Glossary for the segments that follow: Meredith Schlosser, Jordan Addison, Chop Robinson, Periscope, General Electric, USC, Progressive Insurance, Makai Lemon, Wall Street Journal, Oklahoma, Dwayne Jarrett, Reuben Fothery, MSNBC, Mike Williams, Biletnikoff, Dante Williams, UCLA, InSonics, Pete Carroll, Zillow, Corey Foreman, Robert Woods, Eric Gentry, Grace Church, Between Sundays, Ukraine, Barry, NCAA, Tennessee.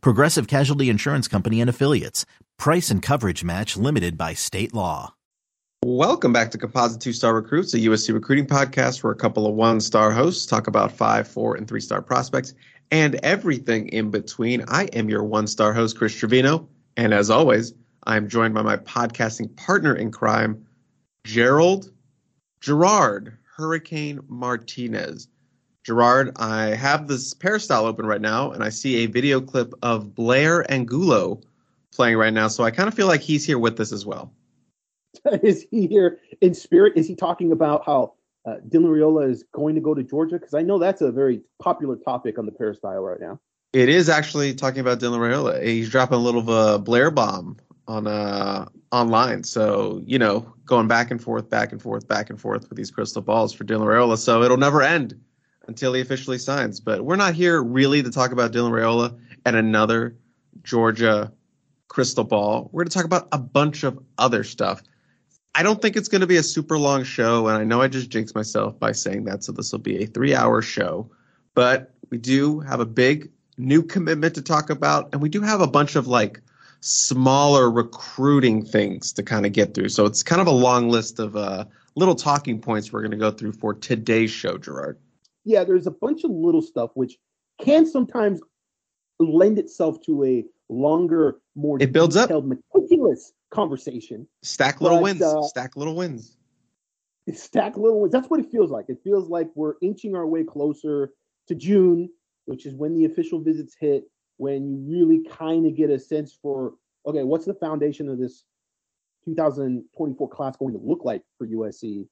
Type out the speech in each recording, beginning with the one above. Progressive Casualty Insurance Company and Affiliates. Price and coverage match limited by state law. Welcome back to Composite Two-Star Recruits, a USC recruiting podcast where a couple of one-star hosts talk about 5, 4, and 3-star prospects and everything in between. I am your one-star host, Chris Trevino, and as always, I'm joined by my podcasting partner in crime, Gerard Hurricane Martinez. Gerard, I have this peristyle open right now, and I see a video clip of Blair Angulo playing right now, so I kind of feel like he's here with us as well. Is he here in spirit? Is he talking about how Dylan Raiola is going to go to Georgia? Because I know that's a very popular topic on the peristyle right now. It is actually talking about Dylan Raiola. He's dropping a little of a Blair bomb on online. So, you know, going back and forth with these crystal balls for Dylan Raiola. So it'll never end until he officially signs. But we're not here really to talk about Dylan Raiola and another Georgia crystal ball. We're going to talk about a bunch of other stuff. I don't think it's going to be a super long show, and I know I just jinxed myself by saying that, so this will be a 3-hour show. But we do have a big new commitment to talk about, and we do have a bunch of, like, smaller recruiting things to kind of get through. So it's kind of a long list of little talking points we're going to go through for today's show, Gerard. Yeah, there's a bunch of little stuff which can sometimes lend itself to a longer, more detailed, meticulous conversation. Stack little wins. That's what it feels like. It feels like we're inching our way closer to June, which is when the official visits hit, when you really kind of get a sense for, okay, what's the foundation of this 2024 class going to look like for USC?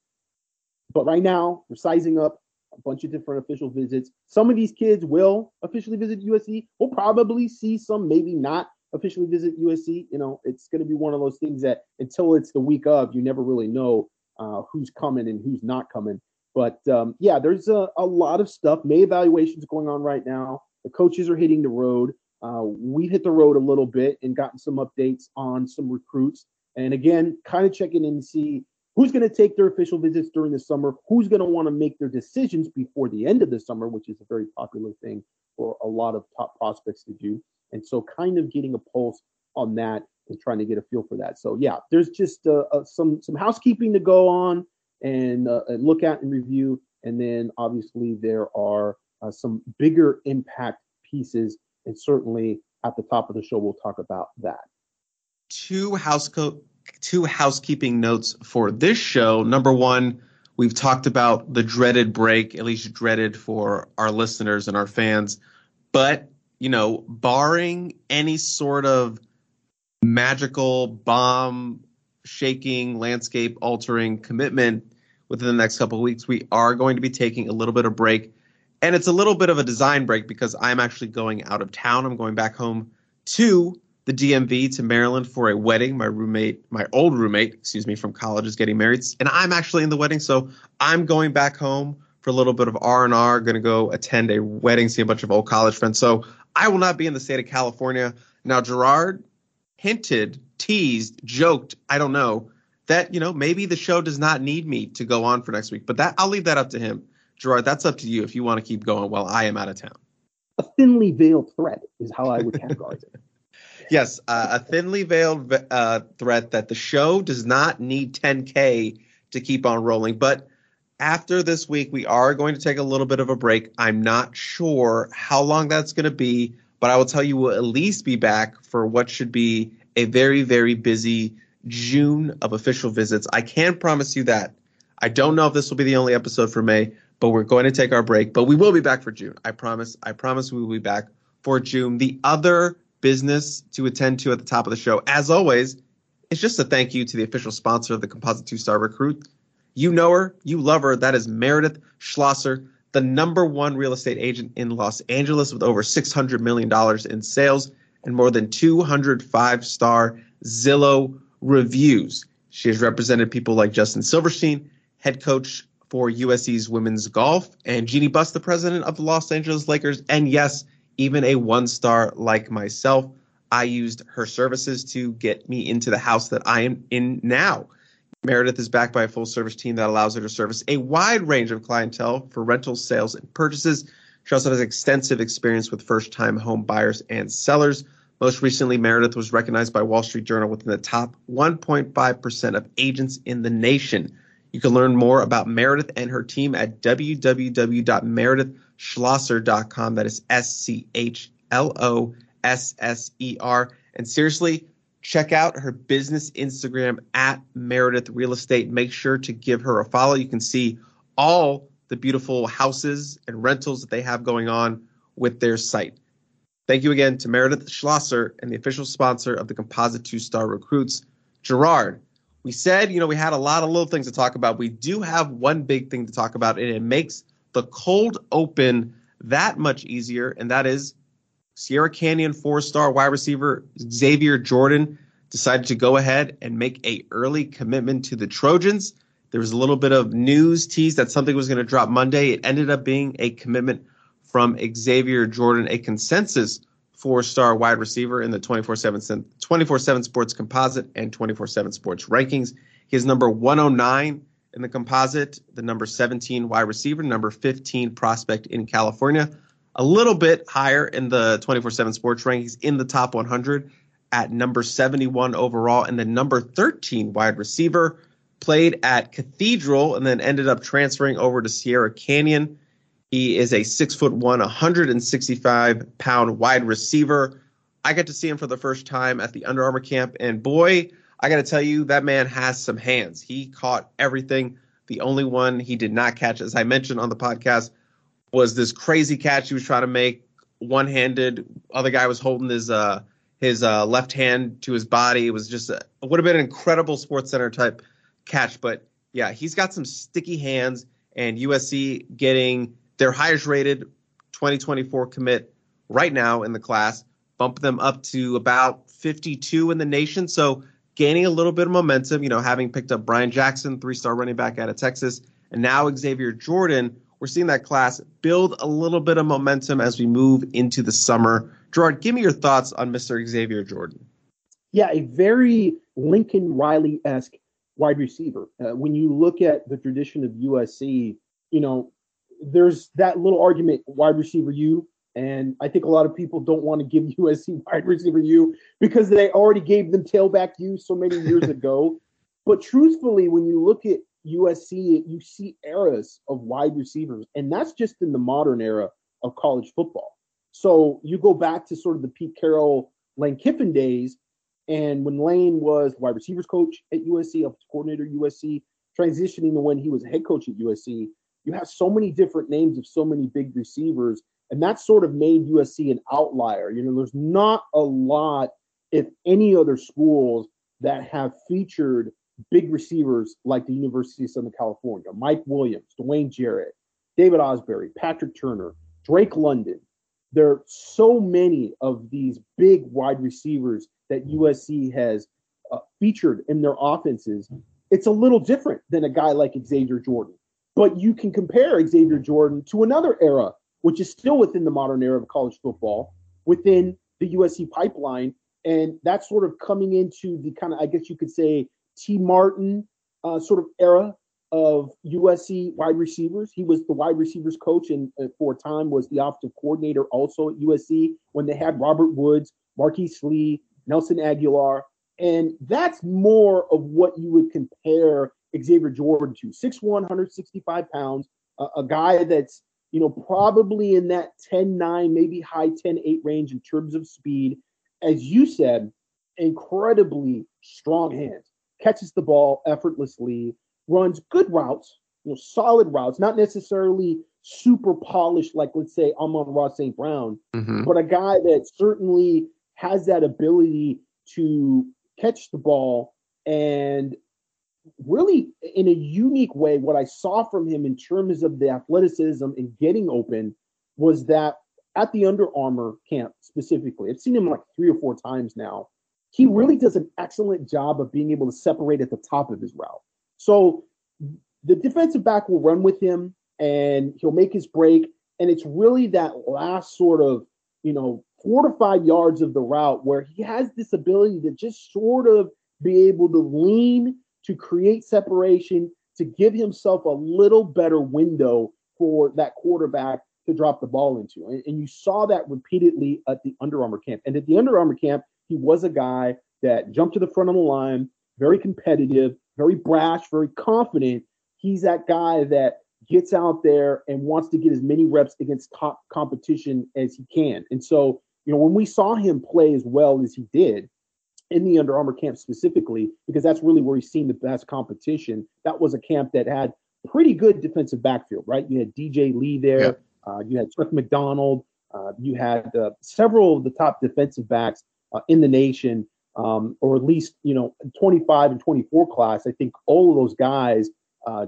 But right now, we're sizing up a bunch of different official visits. Some of these kids will officially visit USC. We'll probably see some maybe not officially visit USC. You know, it's going to be one of those things that until it's the week of, you never really know who's coming and who's not coming. But, yeah, there's a lot of stuff. May evaluations going on right now. The coaches are hitting the road. We've hit the road a little bit and gotten some updates on some recruits. And again, kind of checking in to see who's going to take their official visits during the summer, who's going to want to make their decisions before the end of the summer, which is a very popular thing for a lot of top prospects to do. And so kind of getting a pulse on that and trying to get a feel for that. So, yeah, there's just some housekeeping to go on and look at and review. And then obviously there are some bigger impact pieces, and certainly at the top of the show, we'll talk about that. Two housekeeping notes for this show. Number one, we've talked about the dreaded break, at least dreaded for our listeners and our fans. But, you know, barring any sort of magical bomb shaking, landscape altering commitment within the next couple of weeks, we are going to be taking a little bit of break. And it's a little bit of a design break because I'm actually going out of town. I'm going back home to the DMV, to Maryland, for a wedding. My old roommate, from college is getting married. And I'm actually in the wedding. So I'm going back home for a little bit of R&R, going to go attend a wedding, see a bunch of old college friends. So I will not be in the state of California. Now, Gerard hinted, teased, joked, I don't know, that, you know, maybe the show does not need me to go on for next week. But that I'll leave that up to him. Gerard, that's up to you if you want to keep going while I am out of town. A thinly veiled threat is how I would categorize it. Yes, a thinly veiled threat that the show does not need 10K to keep on rolling. But after this week, we are going to take a little bit of a break. I'm not sure how long that's going to be, but I will tell you we'll at least be back for what should be a very, very busy June of official visits. I can promise you that. I don't know if this will be the only episode for May, but we're going to take our break. But we will be back for June. I promise we will be back for June. The other business to attend to at the top of the show, as always, is just a thank you to the official sponsor of the Composite Two-Star Recruit. You know her. You love her. That is Meredith Schlosser, the number one real estate agent in Los Angeles with over $600 million in sales. and more than 200 five-star Zillow reviews. She has represented people like Justin Silverstein, head coach for USC's women's golf, and Jeannie Buss, the president of the Los Angeles Lakers, and yes, even a one-star like myself. I used her services to get me into the house that I am in now. Meredith is backed by a full-service team that allows her to service a wide range of clientele for rentals, sales, and purchases. She also has extensive experience with first-time home buyers and sellers. Most recently, Meredith was recognized by Wall Street Journal within the top 1.5% of agents in the nation. You can learn more about Meredith and her team at www.meredithschlosser.com. That is SCHLOSSER. And seriously, check out her business Instagram at Meredith Real Estate. Make sure to give her a follow. You can see all the beautiful houses and rentals that they have going on with their site. Thank you again to Meredith Schlosser and the official sponsor of the Composite Two-Star Recruits. Gerard, we said, we had a lot of little things to talk about. We do have one big thing to talk about, and it makes the cold open that much easier, and that is Sierra Canyon four-star wide receiver Xavier Jordan decided to go ahead and make an early commitment to the Trojans. There was a little bit of news tease that something was going to drop Monday. It ended up being a commitment from Xavier Jordan, a consensus four-star wide receiver in the 24-7 Sports Composite and 24-7 Sports rankings. He is number 109 in the composite, the number 17 wide receiver, number 15 prospect in California, a little bit higher in the 24-7 Sports rankings in the top 100 at number 71 overall, and the number 13 wide receiver, played at Cathedral and then ended up transferring over to Sierra Canyon. He is a 6'1", 165-pound wide receiver. I got to see him for the first time at the Under Armour camp, and boy, I got to tell you, that man has some hands. He caught everything. The only one he did not catch, as I mentioned on the podcast, was this crazy catch he was trying to make one-handed. Other guy was holding his left hand to his body. It was just it would have been an incredible SportsCenter type catch, but yeah, he's got some sticky hands. And USC getting their highest rated 2024 commit right now in the class, bump them up to about 52 in the nation. So gaining a little bit of momentum, having picked up Brian Jackson, three-star running back out of Texas, and now Xavier Jordan, we're seeing that class build a little bit of momentum as we move into the summer. Gerard, give me your thoughts on Mr. Xavier Jordan. Yeah, a very Lincoln Riley-esque wide receiver. When you look at the tradition of USC, there's that little argument, wide receiver U, and I think a lot of people don't want to give USC wide receiver U because they already gave them tailback U so many years ago. But truthfully, when you look at USC, you see eras of wide receivers, and that's just in the modern era of college football. So you go back to sort of the Pete Carroll, Lane Kiffin days, and when Lane was wide receivers coach at USC, offensive coordinator at USC, transitioning to when he was head coach at USC, you have so many different names of so many big receivers, and that sort of made USC an outlier. There's not a lot, if any, other schools that have featured big receivers like the University of Southern California, Mike Williams, Dwayne Jarrett, David Osbury, Patrick Turner, Drake London. There are so many of these big wide receivers that USC has featured in their offenses. It's a little different than a guy like Xavier Jordan, but you can compare Xavier Jordan to another era, which is still within the modern era of college football, within the USC pipeline, and that's sort of coming into the kind of, I guess you could say, T. Martin sort of era of USC wide receivers. He was the wide receivers coach and for a time was the offensive coordinator also at USC when they had Robert Woods, Marquise Lee, Nelson Aguilar. And that's more of what you would compare Xavier Jordan to. 6'1", 165 pounds, a guy that's, probably in that 10'9", maybe high 10'8" range in terms of speed. As you said, incredibly strong hands. Catches the ball effortlessly, runs good routes, solid routes, not necessarily super polished like, let's say, Amon-Ra St. Brown, but a guy that certainly has that ability to catch the ball. And really, in a unique way, what I saw from him in terms of the athleticism and getting open was that at the Under Armour camp specifically, I've seen him like 3 or 4 times now. He really does an excellent job of being able to separate at the top of his route. So the defensive back will run with him and he'll make his break. And it's really that last sort of, 4 to 5 yards of the route where he has this ability to just sort of be able to lean to create separation, to give himself a little better window for that quarterback to drop the ball into. And you saw that repeatedly at the Under Armour camp. And at the Under Armour camp, he was a guy that jumped to the front of the line, very competitive, very brash, very confident. He's that guy that gets out there and wants to get as many reps against top competition as he can. And so, when we saw him play as well as he did in the Under Armour camp specifically, because that's really where he's seen the best competition. That was a camp that had pretty good defensive backfield, right? You had DJ Lee there. Yeah. You had Chuck McDonald. You had several of the top defensive backs in the nation, or at least, in 25 and 24 class. I think all of those guys,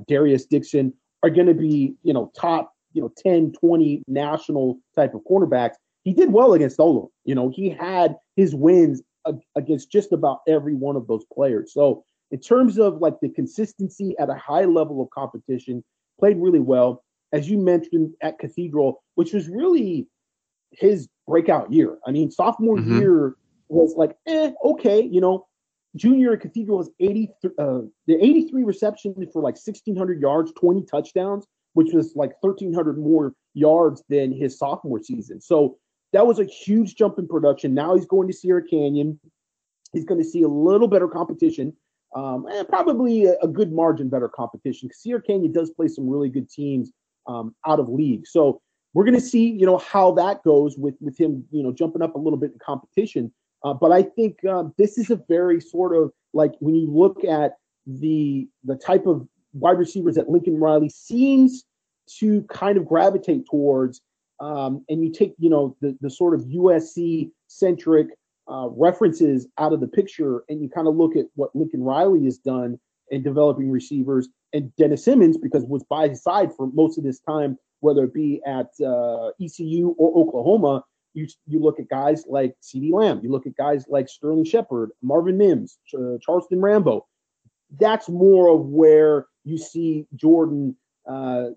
Darius Dixon, are going to be, top, 10, 20 national type of cornerbacks. He did well against all of them. He had his wins against just about every one of those players. So in terms of like the consistency at a high level of competition, played really well. As you mentioned, at Cathedral, which was really his breakout year. I mean, sophomore year was like, junior at Cathedral was 83 receptions for like 1,600 yards, 20 touchdowns, which was like 1,300 more yards than his sophomore season. So that was a huge jump in production. Now he's going to Sierra Canyon. He's going to see a little better competition, and probably a good margin better competition, because Sierra Canyon does play some really good teams out of league. So we're going to see, how that goes with him, jumping up a little bit in competition. But I think this is a very sort of like, when you look at the type of wide receivers that Lincoln Riley seems to kind of gravitate towards, and you take, the sort of USC centric references out of the picture, and you kind of look at what Lincoln Riley has done in developing receivers, and Dennis Simmons, because was by his side for most of this time, whether it be at ECU or Oklahoma. You look at guys like CeeDee Lamb. You look at guys like Sterling Shepard, Marvin Mims, Charleston Rambo. That's more of where you see Jordan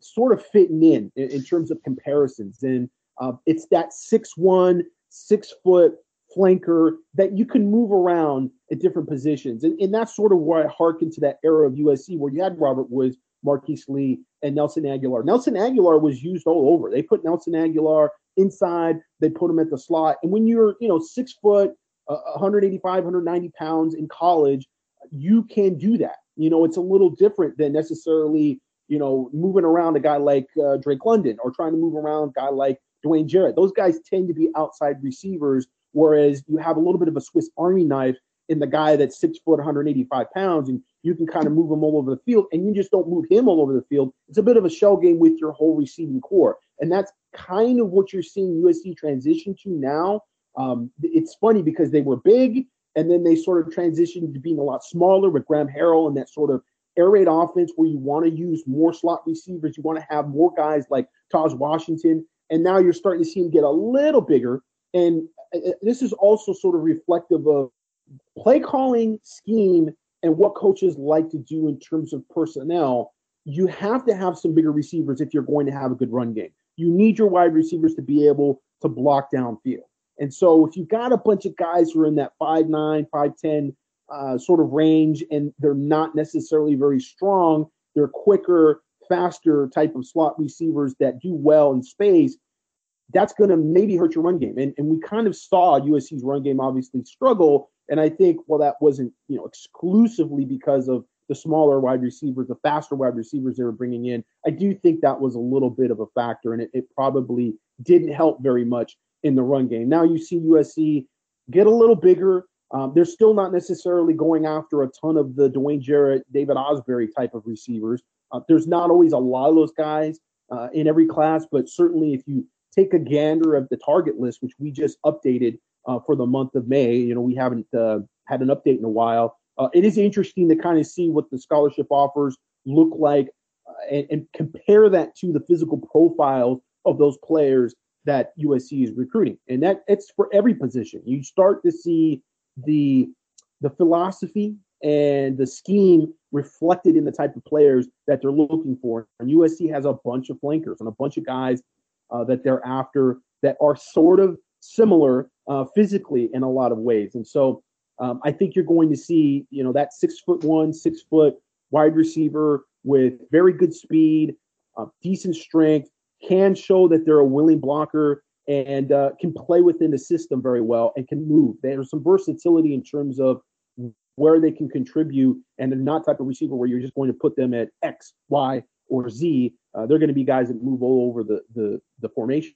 sort of fitting in terms of comparisons. And it's that 6'1", 6-foot flanker that you can move around at different positions. And that's sort of where I hearken to that era of USC where you had Robert Woods, Marquise Lee, and Nelson Aguilar. Nelson Aguilar was used all over. They put Nelson Aguilar inside, they put him at the slot. And when you're, 6 foot, 185, 190 pounds in college, you can do that. It's a little different than necessarily, moving around a guy like Drake London, or trying to move around a guy like Dwayne Jarrett. Those guys tend to be outside receivers, whereas you have a little bit of a Swiss Army knife in the guy that's 6 foot, 185 pounds, and you can kind of move him all over the field, and you just don't move him all over the field. It's a bit of a shell game with your whole receiving core. And that's kind of what you're seeing USC transition to now. It's funny because they were big, and then they sort of transitioned to being a lot smaller with Graham Harrell and that sort of air raid offense where you want to use more slot receivers. You want to have more guys like Taj Washington. And now you're starting to see him get a little bigger. And this is also sort of reflective of play calling scheme and what coaches like to do in terms of personnel. You have to have some bigger receivers if you're going to have a good run game. You need your wide receivers to be able to block downfield. And so if you've got a bunch of guys who are in that 5'9", 5'10", sort of range, and they're not necessarily very strong, they're quicker, faster type of slot receivers that do well in space, that's going to maybe hurt your run game. And we kind of saw USC's run game obviously struggle. And I think, well, that wasn't, exclusively because of the smaller wide receivers, the faster wide receivers they were bringing in. I do think that was a little bit of a factor, and it probably didn't help very much in the run game. Now you see USC get a little bigger. They're still not necessarily going after a ton of the Dwayne Jarrett, David Osbury type of receivers. There's not always a lot of those guys in every class, but certainly if you take a gander of the target list, which we just updated for the month of May, we haven't had an update in a while. It is interesting to kind of see what the scholarship offers look like and compare that to the physical profiles of those players that USC is recruiting, and that it's for every position. You start to see the philosophy and the scheme reflected in the type of players that they're looking for. And USC has a bunch of flankers and a bunch of guys that they're after that are sort of similar physically in a lot of ways. And so I think you're going to see, you know, that 6'1", 6' wide receiver with very good speed, decent strength, can show that they're a willing blocker, and can play within the system very well and can move. There's some versatility in terms of where they can contribute, and they're not type of receiver where you're just going to put them at X, Y, or Z. They're going to be guys that move all over the formation.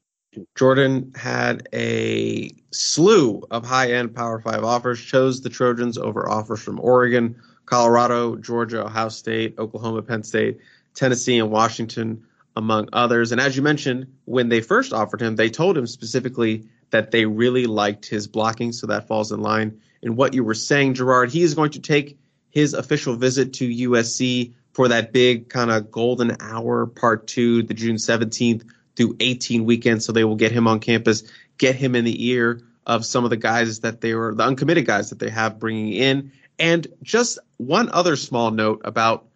Jordan had a slew of high-end Power 5 offers, chose the Trojans over offers from Oregon, Colorado, Georgia, Ohio State, Oklahoma, Penn State, Tennessee, and Washington, among others. And as you mentioned, when they first offered him, they told him specifically that they really liked his blocking, so that falls in line in what you were saying, Gerard. He is going to take his official visit to USC for that big kind of golden hour part two, the June 17th through 18 weekend. So they will get him on campus, get him in the ear of some of the guys that they were, the uncommitted guys that they have bringing in. And just one other small note about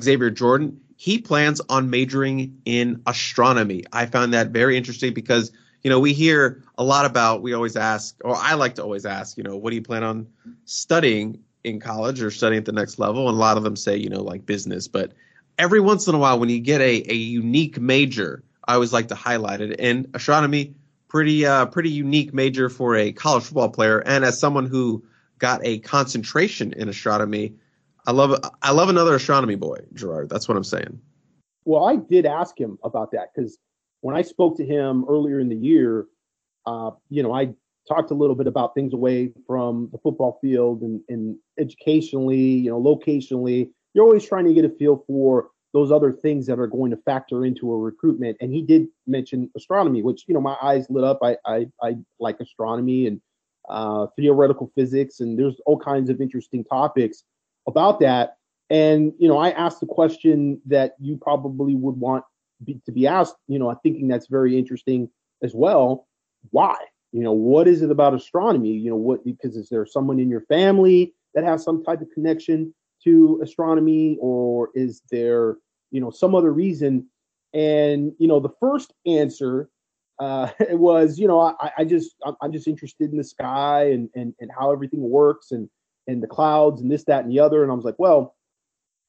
Xavier Jordan. He plans on majoring in astronomy. I found that very interesting because, you know, we hear a lot about, we always ask, or I like to always ask, you know, what do you plan on studying in college or studying at the next level? And a lot of them say, you know, like business. But every once in a while when you get a unique major, I always like to highlight it. And astronomy, pretty unique major for a college football player. And as someone who got a concentration in astronomy, I love another astronomy boy, Gerard. That's what I'm saying. Well, I did ask him about that because when I spoke to him earlier in the year, you know, I talked a little bit about things away from the football field and educationally, you know, locationally. You're always trying to get a feel for those other things that are going to factor into a recruitment. And he did mention astronomy, which, you know, my eyes lit up. I like astronomy and theoretical physics, and there's all kinds of interesting topics about that. And, you know, I asked the question that you probably would want to be asked, you know, thinking that's very interesting as well. Why? You know, what is it about astronomy? You know, what, because is there someone in your family that has some type of connection to astronomy, or is there, you know, some other reason? And, you know, the first answer was, you know, I'm just interested in the sky and how everything works and the clouds and this, that, and the other. And I was like, well,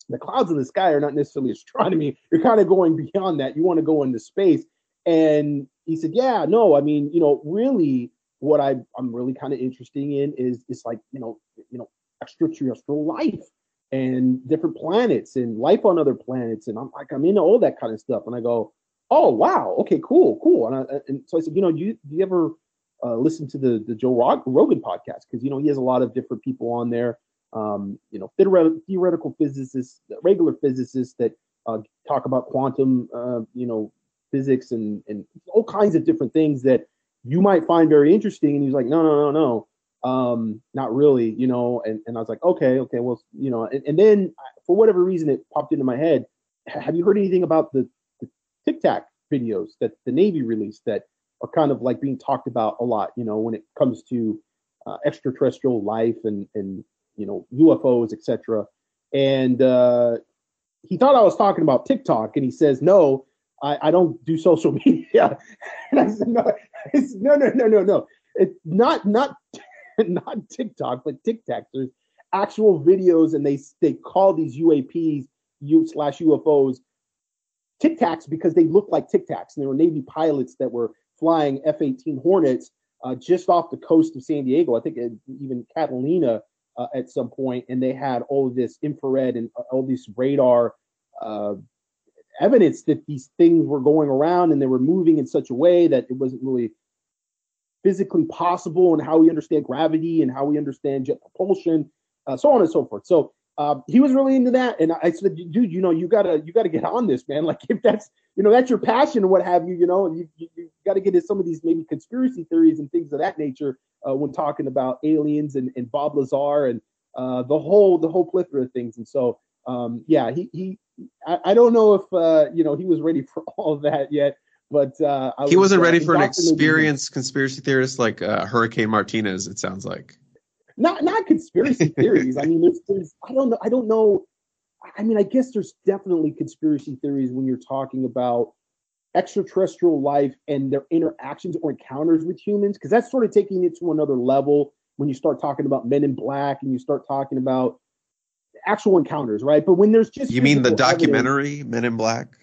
the clouds in the sky are not necessarily astronomy. You're kind of going beyond that. You want to go into space. And he said, yeah, no, I mean, you know, really what I'm really kind of interested in is it's like, you know, extraterrestrial life and different planets and life on other planets. And I'm like, I'm into all that kind of stuff. And I go, oh, wow. Okay, cool. And so I said, you know, do you ever listen to the Joe Rogan podcast, because, you know, he has a lot of different people on there, you know, theoretical physicists, regular physicists that talk about quantum, you know, physics and all kinds of different things that you might find very interesting. And he's like, no, not really, you know. And I was like, okay, well, you know, and then for whatever reason it popped into my head, have you heard anything about the Tic Tac videos that the Navy released that are kind of like being talked about a lot, you know, when it comes to extraterrestrial life and, you know, UFOs, et cetera. And he thought I was talking about TikTok, and he says, no, I don't do social media. And I said, no. It's not TikTok, but Tic Tacs. There's actual videos, and they call these UAPs, UFOs, Tic Tacs because they look like Tic Tacs. And there were Navy pilots that were flying F-18 Hornets just off the coast of San Diego, I think even Catalina at some point, and they had all of this infrared and all this radar evidence that these things were going around, and they were moving in such a way that it wasn't really physically possible, and how we understand gravity and how we understand jet propulsion, so on and so forth. So he was really into that, and I said, dude, you know, you gotta get on this, man. Like, if that's, you know, that's your passion or what have you, you know, and you got to get into some of these maybe conspiracy theories and things of that nature when talking about aliens and Bob Lazar and the whole plethora of things. And so, yeah, I don't know if, you know, he was ready for all of that yet, But he wasn't ready for an experienced conspiracy theorist like Hurricane Martinez, it sounds like. Not conspiracy theories. I mean, there's I don't know. I mean, I guess there's definitely conspiracy theories when you're talking about extraterrestrial life and their interactions or encounters with humans, because that's sort of taking it to another level when you start talking about Men in Black and you start talking about actual encounters, right? But when there's just... You mean the documentary evidence, Men in Black?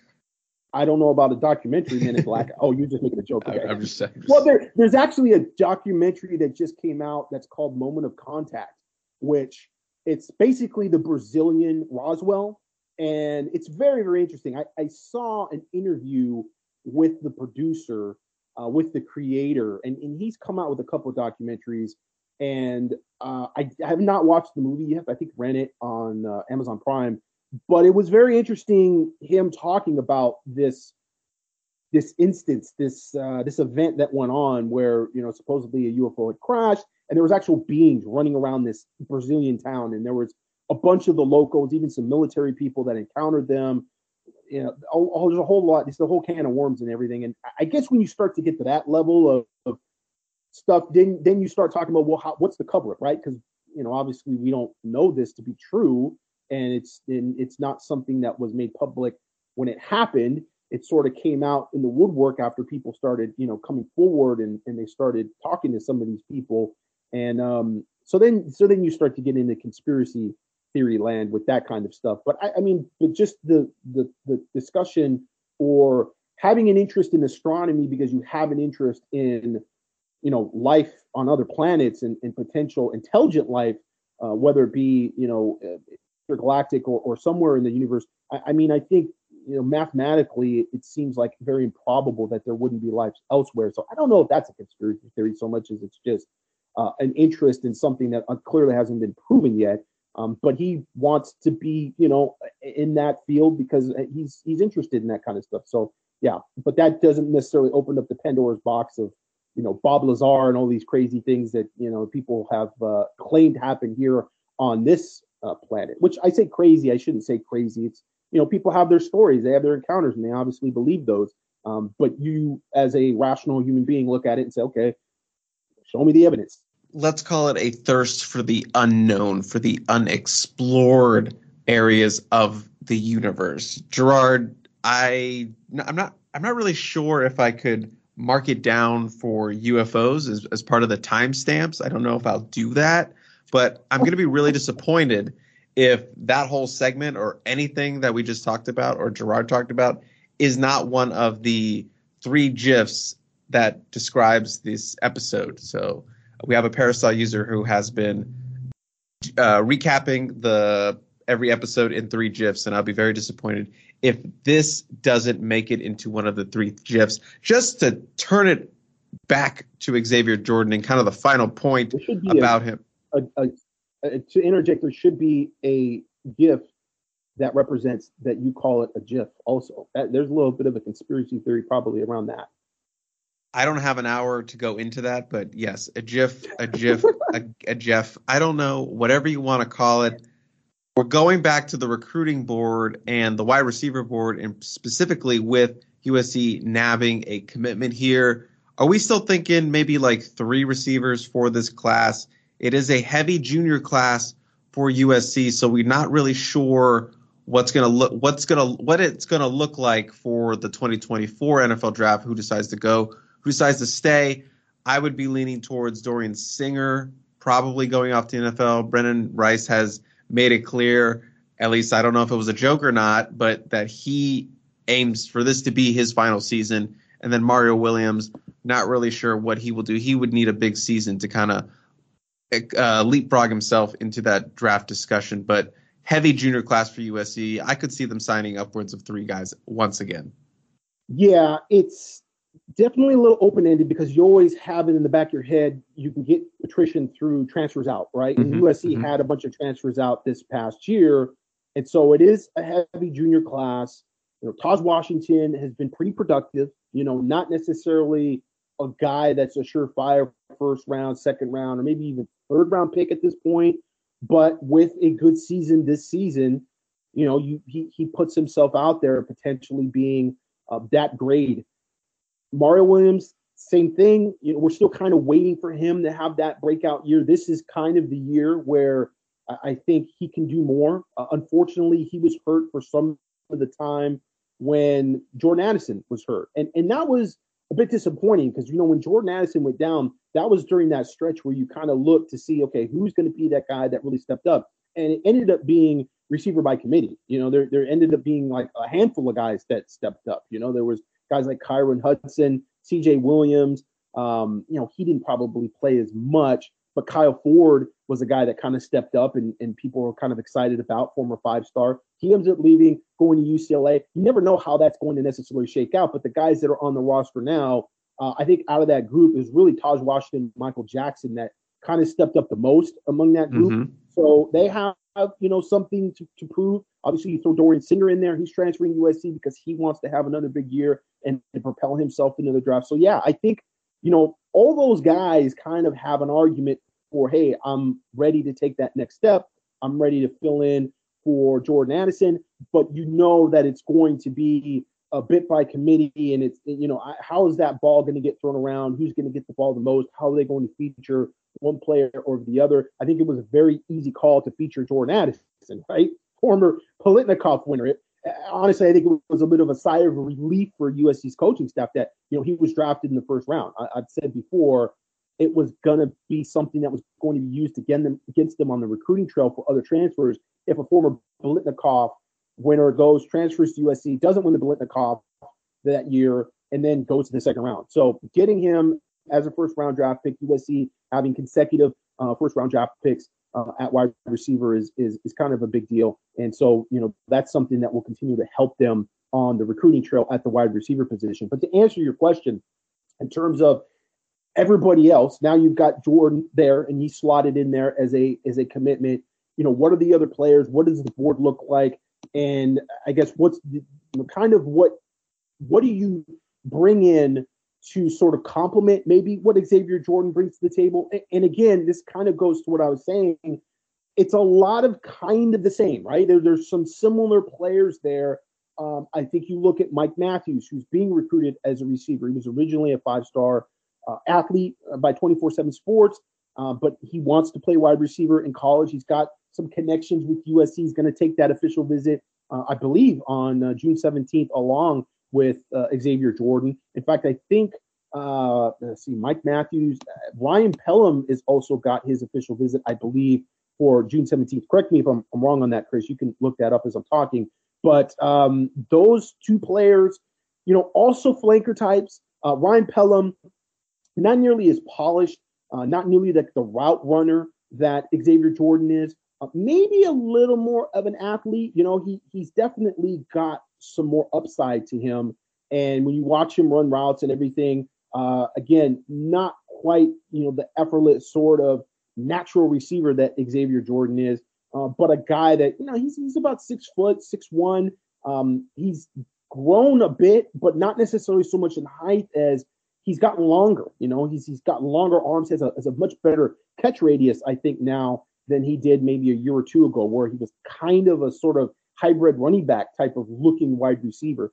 I don't know about a documentary, Men in Black. Oh, you're just making a joke. Okay. I'm just... Well, there's actually a documentary that just came out that's called Moment of Contact, which it's basically the Brazilian Roswell. And it's very, very interesting. I saw an interview with the producer, with the creator, and he's come out with a couple of documentaries. And I have not watched the movie yet. I think rent it on Amazon Prime. But it was very interesting him talking about this instance, this event that went on where, you know, supposedly a UFO had crashed and there was actual beings running around this Brazilian town. And there was a bunch of the locals, even some military people that encountered them. You know, there's a whole lot. It's a whole can of worms and everything. And I guess when you start to get to that level of stuff, then you start talking about, well, what's the cover-up, right? Because, you know, obviously we don't know this to be true. And it's not something that was made public when it happened. It sort of came out in the woodwork after people started, you know, coming forward and they started talking to some of these people. And so then you start to get into conspiracy theory land with that kind of stuff. But I mean, but just the discussion or having an interest in astronomy because you have an interest in, you know, life on other planets and potential intelligent life, whether it be, you know, intergalactic or somewhere in the universe. I mean, I think, you know, mathematically, it seems like very improbable that there wouldn't be life elsewhere. So I don't know if that's a conspiracy theory so much as it's just an interest in something that clearly hasn't been proven yet. But he wants to be, you know, in that field because he's interested in that kind of stuff. So, yeah, but that doesn't necessarily open up the Pandora's box of, you know, Bob Lazar and all these crazy things that, you know, people have claimed happen here on this planet, which I say crazy. I shouldn't say crazy. It's, you know, people have their stories, they have their encounters, and they obviously believe those. But you, as a rational human being, look at it and say, okay, show me the evidence. Let's call it a thirst for the unknown, for the unexplored areas of the universe. Gerard, I'm not really sure if I could mark it down for UFOs as part of the timestamps. I don't know if I'll do that, but I'm going to be really disappointed if that whole segment or anything that we just talked about or Gerard talked about is not one of the three GIFs that describes this episode. So we have a Parasol user who has been recapping every episode in three GIFs, and I'll be very disappointed if this doesn't make it into one of the three GIFs. Just to turn it back to Xavier Jordan and kind of the final point about him. To interject, there should be a GIF that represents that you call it a GIF also. There's a little bit of a conspiracy theory probably around that. I don't have an hour to go into that, but yes, a GIF, a Jeff. I don't know, whatever you want to call it. We're going back to the recruiting board and the wide receiver board, and specifically with USC nabbing a commitment here. Are we still thinking maybe like three receivers for this class? It is a heavy junior class for USC, so we're not really sure what it's gonna look like for the 2024 NFL draft. Who decides to go? Who decides to stay? I would be leaning towards Dorian Singer probably going off to the NFL. Brennan Rice has made it clear, at least I don't know if it was a joke or not, but that he aims for this to be his final season. And then Mario Williams, not really sure what he will do. He would need a big season to kind of leapfrog himself into that draft discussion. But heavy junior class for USC. I could see them signing upwards of three guys once again. Yeah, it's definitely a little open-ended because you always have it in the back of your head. You can get attrition through transfers out, right? And USC had a bunch of transfers out this past year. And so it is a heavy junior class. You know, Taj Washington has been pretty productive, you know, not necessarily a guy that's a surefire first round, second round, or maybe even third round pick at this point. But with a good season this season, you know, he puts himself out there potentially being that grade Mario Williams, same thing. You know, we're still kind of waiting for him to have that breakout year. This is kind of the year where I think he can do more. Unfortunately, he was hurt for some of the time when Jordan Addison was hurt. And that was a bit disappointing because, you know, when Jordan Addison went down, that was during that stretch where you kind of look to see, okay, who's going to be that guy that really stepped up? And it ended up being receiver by committee. You know, there ended up being like a handful of guys that stepped up. You know, there was guys like Kyron Hudson, CJ Williams. You know, he didn't probably play as much, but Kyle Ford was a guy that kind of stepped up and people were kind of excited about, former five-star. He ends up leaving, going to UCLA. You never know how that's going to necessarily shake out, but the guys that are on the roster now, I think out of that group is really Taj Washington, Michael Jackson that kind of stepped up the most among that group. Mm-hmm. So they have, you know, something to prove. Obviously, you throw Dorian Singer in there. He's transferring to USC because he wants to have another big year and propel himself into the draft. So, yeah, I think, you know, all those guys kind of have an argument for, hey, I'm ready to take that next step. I'm ready to fill in for Jordan Addison. But you know that it's going to be a bit by committee, and it's, you know, how is that ball going to get thrown around? Who's going to get the ball the most? How are they going to feature one player or the other? I think it was a very easy call to feature Jordan Addison, right? Former Biletnikoff winner. Honestly, I think it was a bit of a sigh of relief for USC's coaching staff that, you know, he was drafted in the first round. I've said before, it was going to be something that was going to be used against them on the recruiting trail for other transfers. If a former Biletnikoff winner goes, transfers to USC, doesn't win the Biletnikoff that year, and then goes to the second round. So getting him as a first-round draft pick, USC having consecutive first-round draft picks at wide receiver is kind of a big deal. And so, you know, that's something that will continue to help them on the recruiting trail at the wide receiver position. But to answer your question, in terms of everybody else, now you've got Jordan there, and he slotted in there as a commitment. You know, what are the other players? What does the board look like? And I guess what's what do you bring in to sort of complement maybe what Xavier Jordan brings to the table? And again, this kind of goes to what I was saying. It's a lot of kind of the same, right? There's some similar players there. I think you look at Mike Matthews, who's being recruited as a receiver. He was originally a five-star athlete by 24-7 Sports, but he wants to play wide receiver in college. He's got some connections with USC. He's going to take that official visit, I believe, on June 17th along with Xavier Jordan. In fact, I think, let's see, Mike Matthews, Ryan Pellum is also got his official visit, I believe, for June 17th. Correct me if I'm wrong on that, Chris. You can look that up as I'm talking. But those two players, you know, also flanker types. Ryan Pellum, not nearly as polished, not nearly like the route runner that Xavier Jordan is. Maybe a little more of an athlete. You know, he's definitely got some more upside to him. And when you watch him run routes and everything, again, not quite, you know, the effortless sort of natural receiver that Xavier Jordan is, but a guy that, you know, he's about 6 foot, 6'1". He's grown a bit, but not necessarily so much in height as he's gotten longer. You know, he's gotten longer arms, has a much better catch radius, I think, now than he did maybe a year or two ago, where he was kind of a sort of hybrid running back type of looking wide receiver.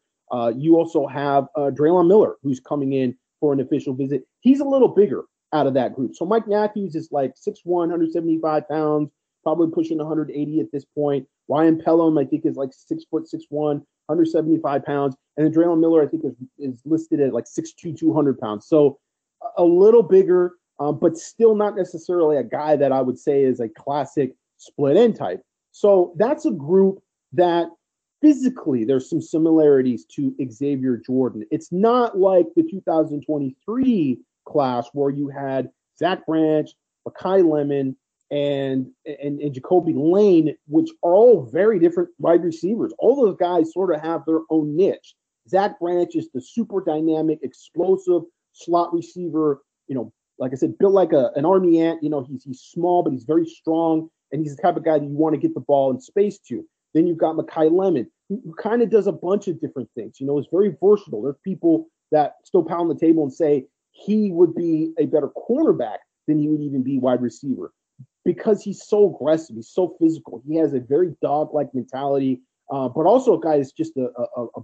You also have Draylon Miller, who's coming in for an official visit. He's a little bigger out of that group. So Mike Matthews is like 6'1", 175 pounds, probably pushing 180 at this point. Ryan Pellum, I think, is like 6'6", 175 pounds. And then Draylon Miller, I think, is listed at like 6'2", 200 pounds. So a little bigger, but still not necessarily a guy that I would say is a classic split end type. So that's a group that physically there's some similarities to Xavier Jordan. It's not like the 2023 class where you had Zach Branch, Makai Lemon, and Jacoby Lane, which are all very different wide receivers. All those guys sort of have their own niche. Zach Branch is the super dynamic, explosive slot receiver, you know, like I said, built like an army ant. You know, he's small, but he's very strong, and he's the type of guy that you want to get the ball in space to. Then you've got Makai Lemon, who kind of does a bunch of different things. You know, it's very versatile. There's people that still pound the table and say he would be a better cornerback than he would even be wide receiver because he's so aggressive. He's so physical. He has a very dog-like mentality, but also a guy is just a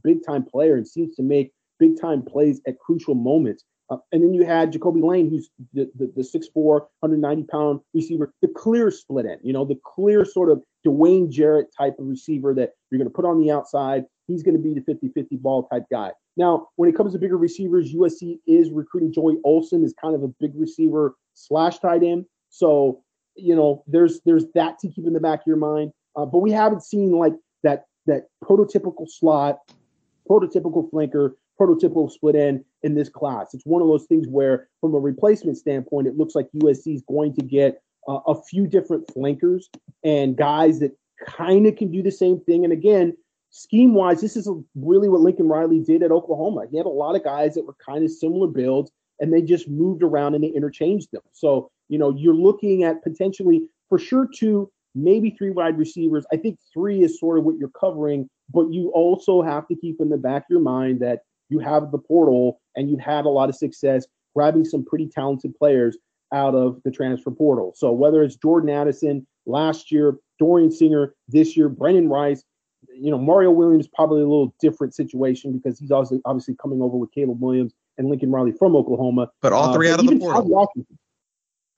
big-time player and seems to make big-time plays at crucial moments. And then you had Jacoby Lane, who's the 6'4", 190-pound receiver, the clear split end, you know, the clear sort of Dwayne Jarrett type of receiver that you're going to put on the outside. He's going to be the 50-50 ball type guy. Now, when it comes to bigger receivers, USC is recruiting Joey Olsen as kind of a big receiver / tight end. So, you know, there's that to keep in the back of your mind. But we haven't seen like that prototypical slot, prototypical flanker, prototypical split end in this class. It's one of those things where, from a replacement standpoint, it looks like USC is going to get a few different flankers and guys that kind of can do the same thing. And again, scheme-wise, this is really what Lincoln Riley did at Oklahoma. He had a lot of guys that were kind of similar builds, and they just moved around and they interchanged them. So, you know, you're looking at potentially, for sure, 2, maybe 3 wide receivers. I think 3 is sort of what you're covering, but you also have to keep in the back of your mind that you have the portal and you've had a lot of success grabbing some pretty talented players out of the transfer portal. So whether it's Jordan Addison last year, Dorian Singer this year, Brennan Rice, you know, Mario Williams, probably a little different situation because he's obviously coming over with Caleb Williams and Lincoln Riley from Oklahoma. But all 3 out of the portal.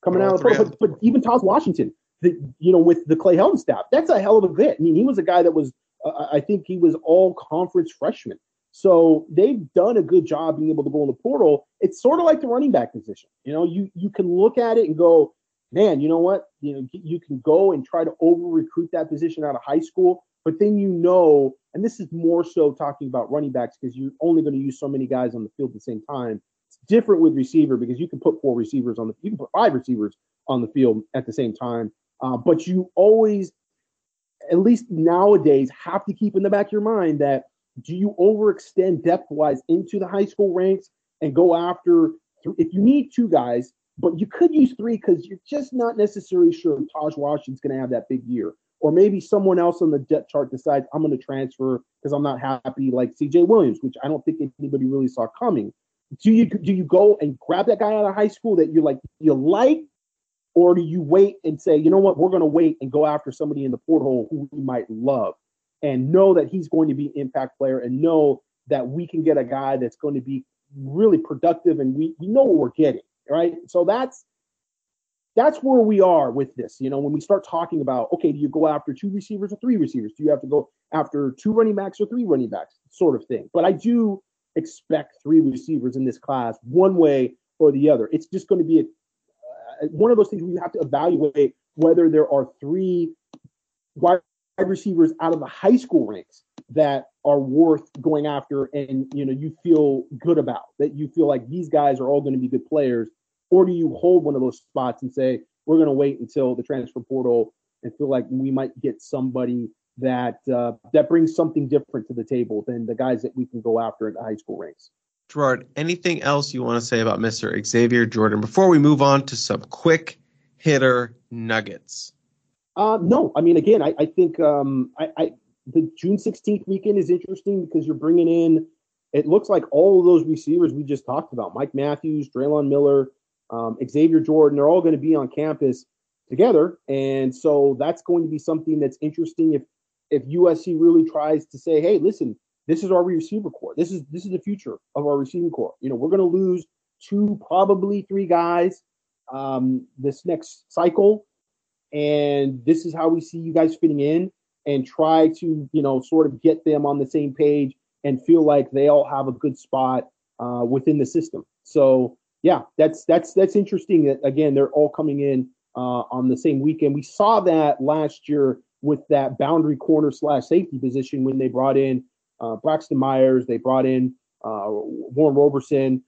Coming out of the portal. But even Taj Washington, you know, with the Clay Helton staff, that's a hell of a bit. I mean, he was a guy that was, I think he was all conference freshman. So they've done a good job being able to go in the portal. It's sort of like the running back position. You know, you can look at it and go, man, you know what? You know, you can go and try to over-recruit that position out of high school, but then you know, and this is more so talking about running backs because you're only going to use so many guys on the field at the same time. It's different with receiver because you can put 4 receivers on the, you can put 5 receivers on the field at the same time. But you always, at least nowadays, have to keep in the back of your mind that, do you overextend depth-wise into the high school ranks and go after – if you need 2 guys, but you could use 3 because you're just not necessarily sure Taj Washington's going to have that big year. Or maybe someone else on the depth chart decides I'm going to transfer because I'm not happy, like C.J. Williams, which I don't think anybody really saw coming. Do you go and grab that guy out of high school that you like, or do you wait and say, you know what, we're going to wait and go after somebody in the porthole who we might love? And know that he's going to be an impact player and know that we can get a guy that's going to be really productive and we know what we're getting, right? So that's where we are with this. You know, when we start talking about, okay, do you go after 2 receivers or 3 receivers? Do you have to go after 2 running backs or 3 running backs sort of thing? But I do expect 3 receivers in this class one way or the other. It's just going to be one of those things where you have to evaluate whether there are 3 wide receivers out of the high school ranks that are worth going after and, you know, you feel good about, that you feel like these guys are all going to be good players, or do you hold one of those spots and say, we're going to wait until the transfer portal and feel like we might get somebody that brings something different to the table than the guys that we can go after at the high school ranks. Gerard, anything else you want to say about Mr. Xavier Jordan before we move on to some quick hitter nuggets? No, I mean, again, I think the June 16th weekend is interesting because you're bringing in, it looks like all of those receivers we just talked about, Mike Matthews, Draylon Miller, Xavier Jordan, they're all going to be on campus together. And so that's going to be something that's interesting if USC really tries to say, hey, listen, this is our receiver core. This is the future of our receiving core. You know, we're going to lose 2, probably 3 guys this next cycle. And this is how we see you guys fitting in, and try to, you know, sort of get them on the same page and feel like they all have a good spot within the system. So, yeah, that's interesting. That, again, they're all coming in on the same weekend. We saw that last year with that boundary corner / safety position when they brought in Braxton Myers. They brought in Warren Roberson.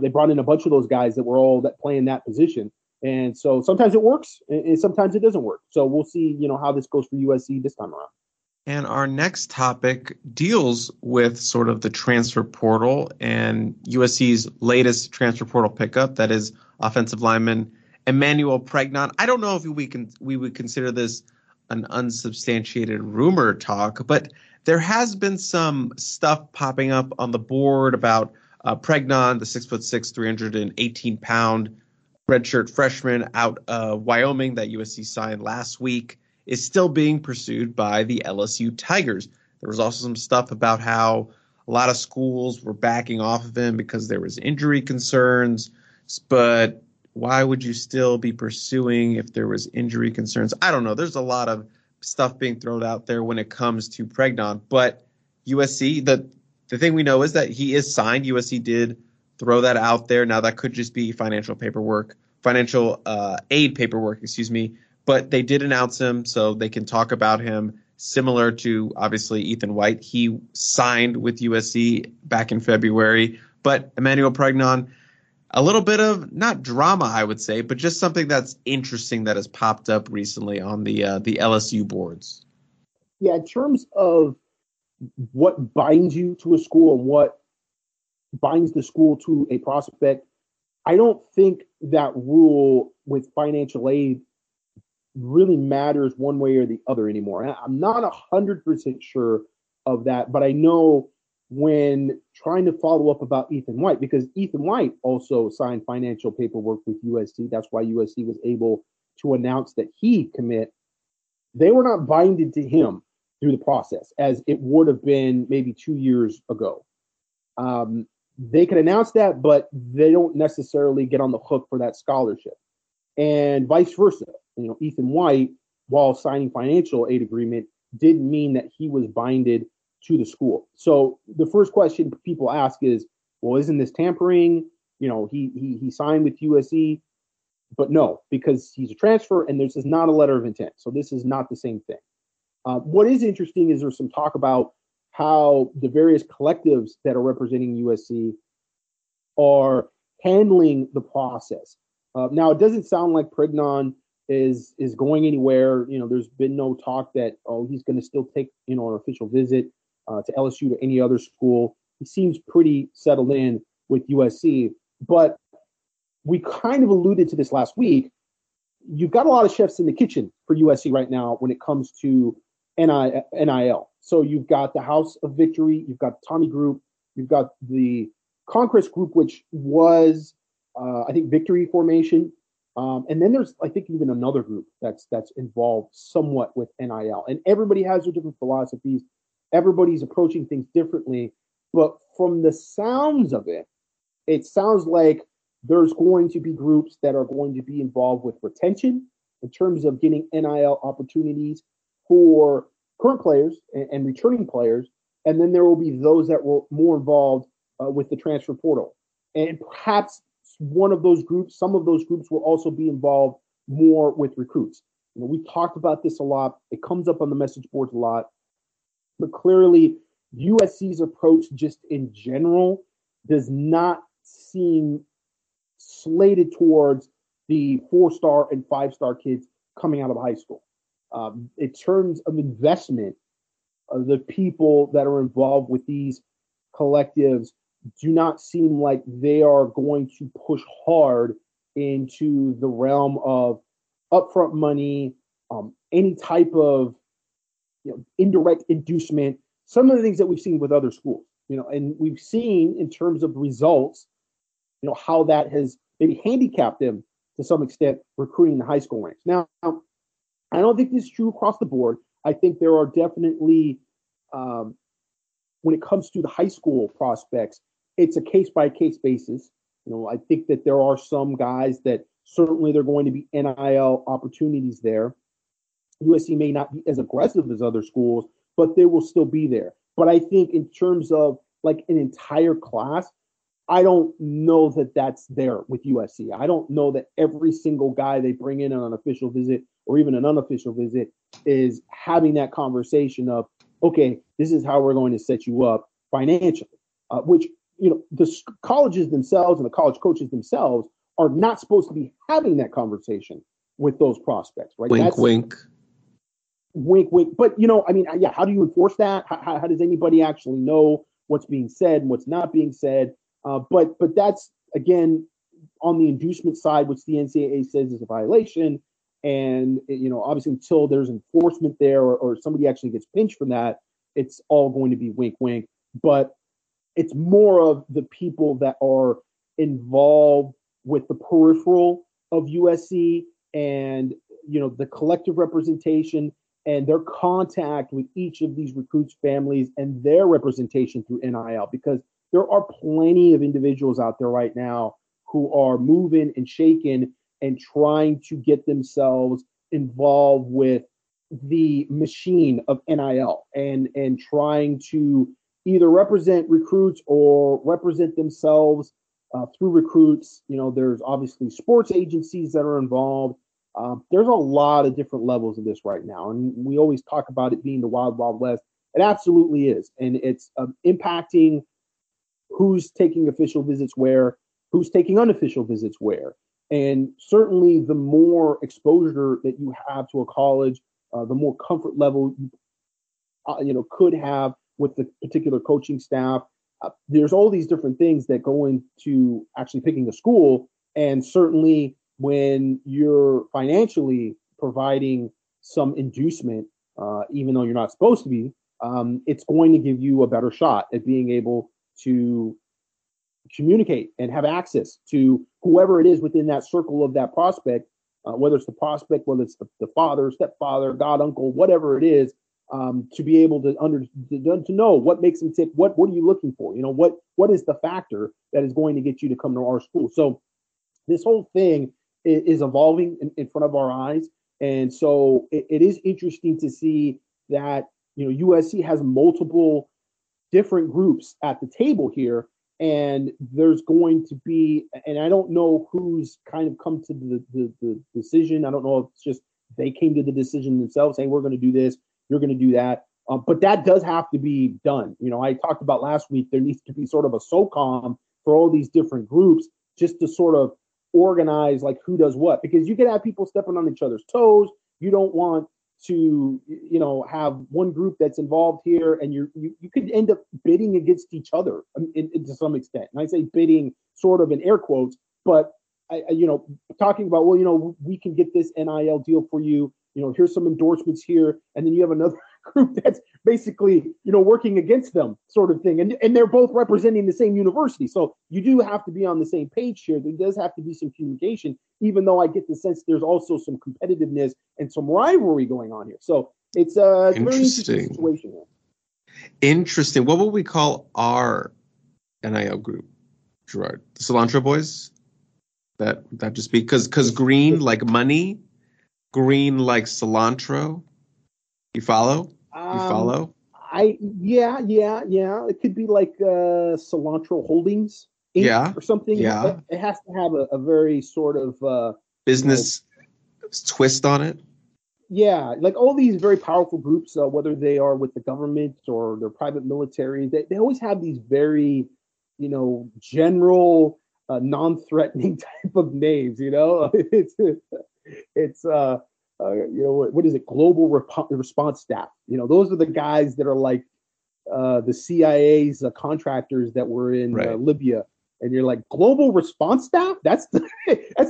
They brought in a bunch of those guys that were all that playing that position. And so sometimes it works and sometimes it doesn't work. So we'll see, you know, how this goes for USC this time around. And our next topic deals with sort of the transfer portal and USC's latest transfer portal pickup. That is offensive lineman Emmanuel Pregnon. I don't know if we would consider this an unsubstantiated rumor talk, but there has been some stuff popping up on the board about Pregnon, the 6'6", 318-pound redshirt freshman out of Wyoming that USC signed last week, is still being pursued by the LSU Tigers. There was also some stuff about how A lot of schools were backing off of him because there was injury concerns, but why would you still be pursuing if there was injury concerns? I don't know. There's a lot of stuff being thrown out there when it comes to Pregnon, but USC, the thing we know is that he is signed. USC did throw that out there. Now that could just be financial aid paperwork. But they did announce him, so they can talk about him. Similar to, obviously, Ethan White. He signed with USC back in February. But Emmanuel Pregnon, a little bit of, not drama, I would say, but just something that's interesting that has popped up recently on the LSU boards. Yeah, in terms of what binds you to a school and what binds the school to a prospect, I don't think that rule with financial aid really matters one way or the other anymore. I'm not 100% sure of that, but I know when trying to follow up about Ethan White, because Ethan White also signed financial paperwork with USC. That's why USC was able to announce that he commit. They were not binded to him through the process as it would have been maybe 2 years ago. They can announce that, but they don't necessarily get on the hook for that scholarship, and vice versa. You know, Ethan White, while signing financial aid agreement, didn't mean that he was binded to the school. So the first question people ask is, well, isn't this tampering? You know, he signed with USC, but no, because he's a transfer and this is not a letter of intent. So this is not the same thing. What is interesting is there's some talk about how the various collectives that are representing USC are handling the process. Now, it doesn't sound like Pregnon is going anywhere. You know, there's been no talk that, oh, he's going to still take, you know, an official visit to LSU, to any other school. He seems pretty settled in with USC. But we kind of alluded to this last week. You've got a lot of chefs in the kitchen for USC right now when it comes to NIL. So you've got the House of Victory, you've got Tommy Group, you've got the Congress Group, which was, I think, Victory Formation. And then there's, I think, even another group that's involved somewhat with NIL. And everybody has their different philosophies. Everybody's approaching things differently. But from the sounds of it, it sounds like there's going to be groups that are going to be involved with retention in terms of getting NIL opportunities for current players and returning players. And then there will be those that were more involved with the transfer portal. And perhaps one of those groups, some of those groups will also be involved more with recruits. You know, we talked about this a lot. It comes up on the message boards a lot. But clearly, USC's approach just in general does not seem slated towards the 4-star and 5-star kids coming out of high school. In terms of investment, the people that are involved with these collectives do not seem like they are going to push hard into the realm of upfront money, any type of, you know, indirect inducement, some of the things that we've seen with other schools, you know, and we've seen in terms of results, you know, how that has maybe handicapped them to some extent recruiting the high school ranks. Now, I don't think this is true across the board. I think there are definitely, when it comes to the high school prospects, it's a case-by-case basis. You know, I think that there are some guys that certainly there are going to be NIL opportunities there. USC may not be as aggressive as other schools, but they will still be there. But I think in terms of like an entire class, I don't know that that's there with USC. I don't know that every single guy they bring in on an official visit or even an unofficial visit is having that conversation of, okay, this is how we're going to set you up financially, which, you know, the colleges themselves and the college coaches themselves are not supposed to be having that conversation with those prospects, right? Wink, wink. Wink, wink. But, you know, I mean, yeah, how do you enforce that? How does anybody actually know what's being said and what's not being said? But that's, again, on the inducement side, which the NCAA says is a violation. And, you know, obviously until there's enforcement there or somebody actually gets pinched from that, it's all going to be wink, wink. But it's more of the people that are involved with the peripheral of USC and, you know, the collective representation and their contact with each of these recruits' families and their representation through NIL, because there are plenty of individuals out there right now who are moving and shaking and trying to get themselves involved with the machine of NIL and trying to either represent recruits or represent themselves through recruits. You know, there's obviously sports agencies that are involved. There's a lot of different levels of this right now. And we always talk about it being the wild, wild west. It absolutely is. And it's impacting who's taking official visits where, who's taking unofficial visits where. And certainly the more exposure that you have to a college, the more comfort level you, could have with the particular coaching staff. There's all these different things that go into actually picking a school. And certainly when you're financially providing some inducement, even though you're not supposed to be, it's going to give you a better shot at being able to communicate and have access to whoever it is within that circle of that prospect, whether it's the prospect, whether it's the father, stepfather, god, uncle, whatever it is, to be able to to know what makes them tick, what are you looking for? You know, what is the factor that is going to get you to come to our school? So this whole thing is evolving in front of our eyes. And so it is interesting to see that, USC has multiple different groups at the table here. And there's going to be, and I don't know who's kind of come to the decision. I don't know if it's just they came to the decision themselves, saying, we're going to do this, you're going to do that. But that does have to be done. I talked about last week, there needs to be sort of a SOCOM for all these different groups just to sort of organize like who does what, because you could have people stepping on each other's toes. You don't want to, have one group that's involved here, and you could end up bidding against each other to some extent. And I say bidding sort of in air quotes, but I talking about, we can get this NIL deal for you. Here's some endorsements here. And then you have another group that's basically, working against them sort of thing. And they're both representing the same university. So you do have to be on the same page here. There does have to be some communication, even though I get the sense there's also some competitiveness and some rivalry going on here. So it's a very interesting situation here. Interesting. What would we call our NIL group, Gerard? The Cilantro Boys? That just be because green like money, green like cilantro. You follow? Yeah. It could be like Cilantro Holdings, Inc. Or something. Yeah, it has to have a very sort of business twist on it. Yeah, like all these very powerful groups, whether they are with the government or their private military, they always have these very, general, non-threatening type of names. What is it? Global Response Staff. Those are the guys that are like the CIA's contractors that were in Libya. And you're like, Global Response Staff? That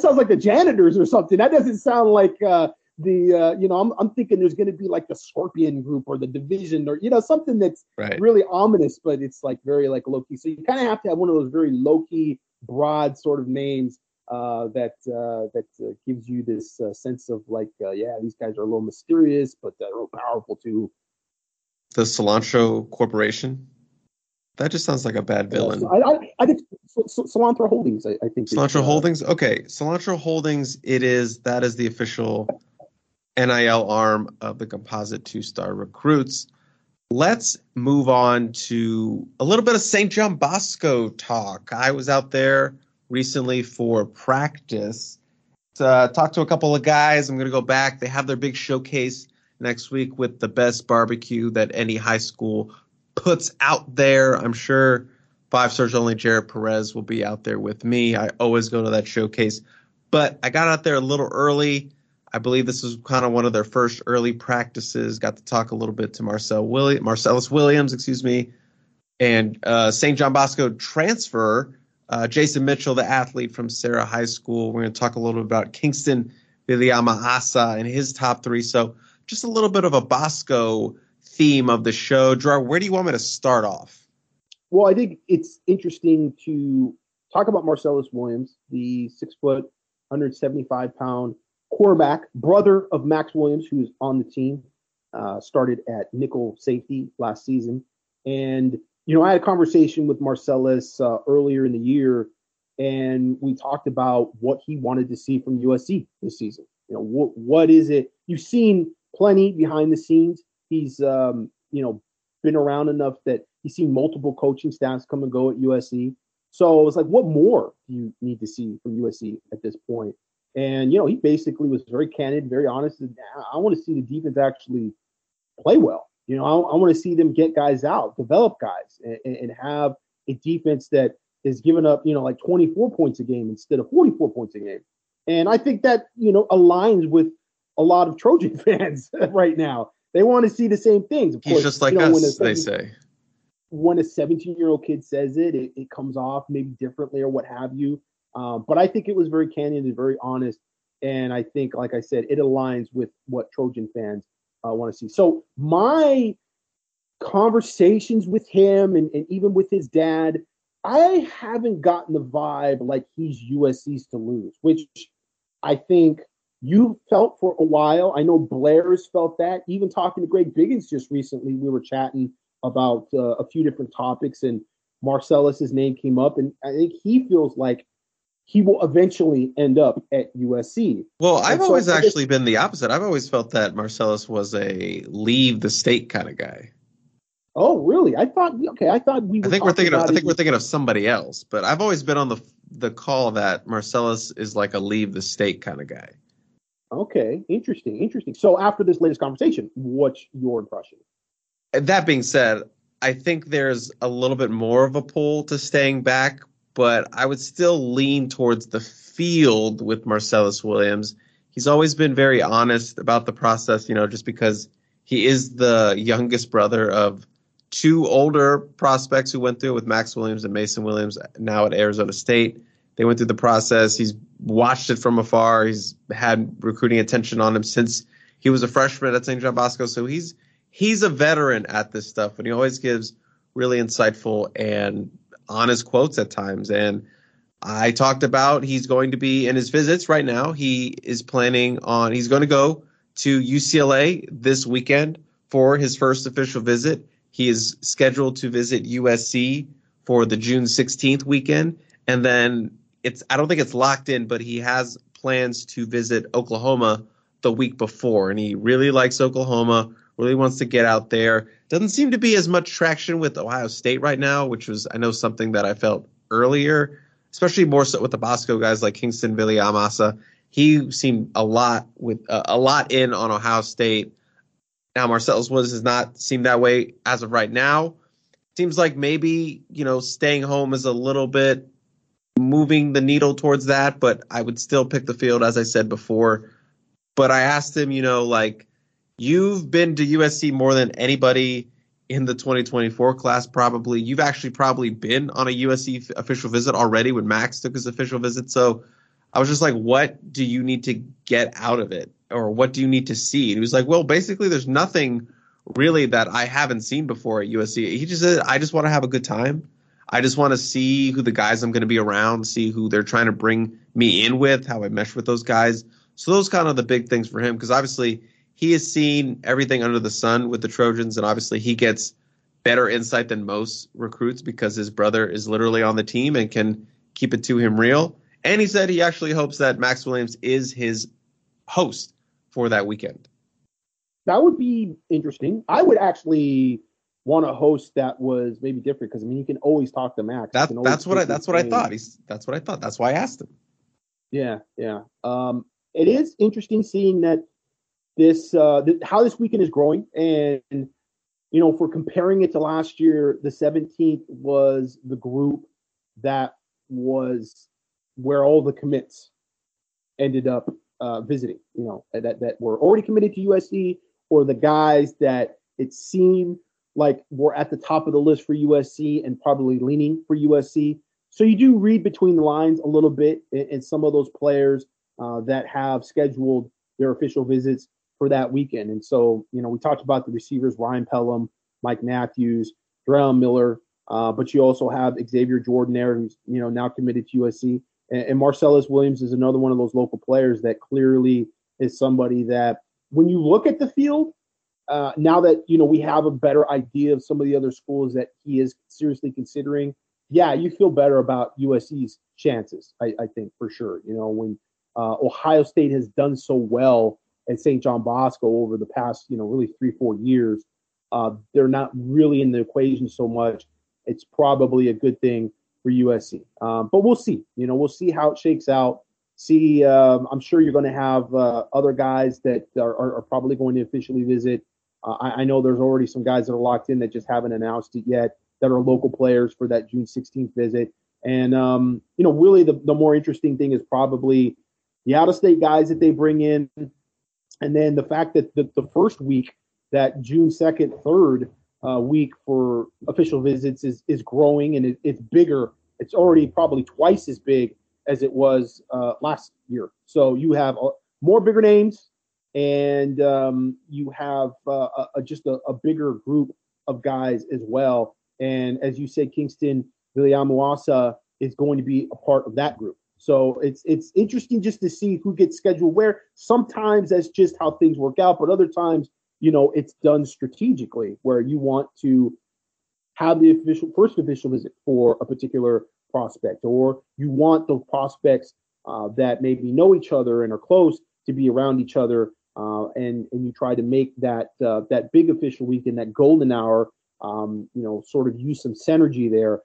sounds like the janitors or something. That doesn't sound like I'm thinking there's going to be like the Scorpion Group or the Division or, something that's really ominous, but it's like very like low-key. So you kind of have to have one of those very low-key, broad sort of names. That gives you this sense of like, these guys are a little mysterious, but they're real powerful too. The Cilantro Corporation? That just sounds like a bad villain. I think Cilantro Holdings, I think. Cilantro Holdings? Okay. Cilantro Holdings, that is the official NIL arm of the Composite Two-Star Recruits. Let's move on to a little bit of St. John Bosco talk. I was out there recently for practice, talk to a couple of guys. I'm going to go back. They have their big showcase next week with the best barbecue that any high school puts out there. I'm sure five-stars only Jared Perez will be out there with me. I always go to that showcase. But I got out there a little early. I believe this was kind of one of their first early practices. Got to talk a little bit to Marcellus Williams, and St. John Bosco transfer Jason Mitchell, the athlete from Sarah High School. We're going to talk a little bit about Kingston Biliama-Asa and his top three. So just a little bit of a Bosco theme of the show. Gerard, where do you want me to start off? Well, I think it's interesting to talk about Marcellus Williams, the 6-foot, 175-pound quarterback, brother of Max Williams, who's on the team. started at nickel safety last season. And, you know, I had a conversation with Marcellus earlier in the year, and we talked about what he wanted to see from USC this season. You know, what is it? You've seen plenty behind the scenes. He's, you know, been around enough that he's seen multiple coaching staffs come and go at USC. So it was like, what more do you need to see from USC at this point? And, you know, he basically was very candid, very honest. I want to see the defense actually play well. You know, I want to see them get guys out, develop guys, and have a defense that is giving up, you know, like 24 points a game instead of 44 points a game. And I think that, you know, aligns with a lot of Trojan fans right now. They want to see the same things. Of course, he's just like us, they say. When a 17-year-old kid says it, it comes off maybe differently or what have you. But I think it was very candid and very honest. And I think, like I said, it aligns with what Trojan fans want to see. So my conversations with him and even with his dad, I haven't gotten the vibe like he's USC's to lose, which I think you felt for a while. I know Blair's felt that. Even talking to Greg Biggins just recently, we were chatting about a few different topics, and Marcellus's name came up, and I think he feels like he will eventually end up at USC. Well, I've always actually been the opposite. I've always felt that Marcellus was a leave the state kind of guy. Oh, really? I think we're thinking of somebody else, but I've always been on the call that Marcellus is like a leave the state kind of guy. Okay, interesting. So after this latest conversation, what's your impression? That being said, I think there's a little bit more of a pull to staying back, but I would still lean towards the field with Marcellus Williams. He's always been very honest about the process, you know, just because he is the youngest brother of two older prospects who went through it with Max Williams and Mason Williams, now at Arizona State. They went through the process. He's watched it from afar. He's had recruiting attention on him since he was a freshman at St. John Bosco, so he's a veteran at this stuff, and he always gives really insightful and honest quotes at times. And I talked about he's going to be in his visits right now. He is planning on – he's going to go to UCLA this weekend for his first official visit. He is scheduled to visit USC for the June 16th weekend. And then I don't think it's locked in, but he has plans to visit Oklahoma the week before, and he really likes Oklahoma – really wants to get out there. Doesn't seem to be as much traction with Ohio State right now, which was, I know, something that I felt earlier, especially more so with the Bosco guys like Kingston Viliamasa. He seemed a lot in on Ohio State. Now Marcellus Williams does not seem that way as of right now. Seems like maybe, you know, staying home is a little bit moving the needle towards that, but I would still pick the field, as I said before. But I asked him, you know, like, you've been to USC more than anybody in the 2024 class, probably. You've actually probably been on a USC official visit already when Max took his official visit. So I was just like, what do you need to get out of it? Or what do you need to see? And he was like, well, basically there's nothing really that I haven't seen before at USC. He just said, I just want to have a good time. I just want to see who the guys I'm going to be around, see who they're trying to bring me in with, how I mesh with those guys. So those kind of the big things for him, because obviously – he has seen everything under the sun with the Trojans, and obviously he gets better insight than most recruits because his brother is literally on the team and can keep it to him real. And he said he actually hopes that Max Williams is his host for that weekend. That would be interesting. I would actually want a host that was maybe different because, I mean, you can always talk to Max. That's what I thought. That's what I thought. That's why I asked him. Yeah. It is interesting seeing that how this weekend is growing. And, you know, if we're comparing it to last year, the 17th was the group that was where all the commits ended up visiting, you know, that were already committed to USC, or the guys that it seemed like were at the top of the list for USC and probably leaning for USC. So you do read between the lines a little bit in some of those players that have scheduled their official visits for that weekend. And so, you know, we talked about the receivers, Ryan Pellum, Mike Matthews, Draylon Miller, but you also have Xavier Jordan there, who's, you know, now committed to USC. And Marcellus Williams is another one of those local players that clearly is somebody that, when you look at the field, now that, you know, we have a better idea of some of the other schools that he is seriously considering, yeah, you feel better about USC's chances, I think, for sure. You know, when Ohio State has done so well at St. John Bosco over the past, you know, really 3-4 years, they're not really in the equation so much. It's probably a good thing for USC. But we'll see. You know, we'll see how it shakes out. See, I'm sure you're going to have other guys that are probably going to officially visit. I know there's already some guys that are locked in that just haven't announced it yet that are local players for that June 16th visit. And, you know, really the more interesting thing is probably the out-of-state guys that they bring in. And then the fact that the first week, that June 2nd, 3rd week for official visits is growing, and it's bigger. It's already probably twice as big as it was last year. So you have more bigger names, and you have just a bigger group of guys as well. And as you say, Kingston Viliamuasa is going to be a part of that group. So it's interesting just to see who gets scheduled where. Sometimes that's just how things work out, but other times, you know, it's done strategically where you want to have the first official visit for a particular prospect, or you want the prospects that maybe know each other and are close to be around each other, and you try to make that big official weekend, that golden hour, you know, sort of use some synergy there,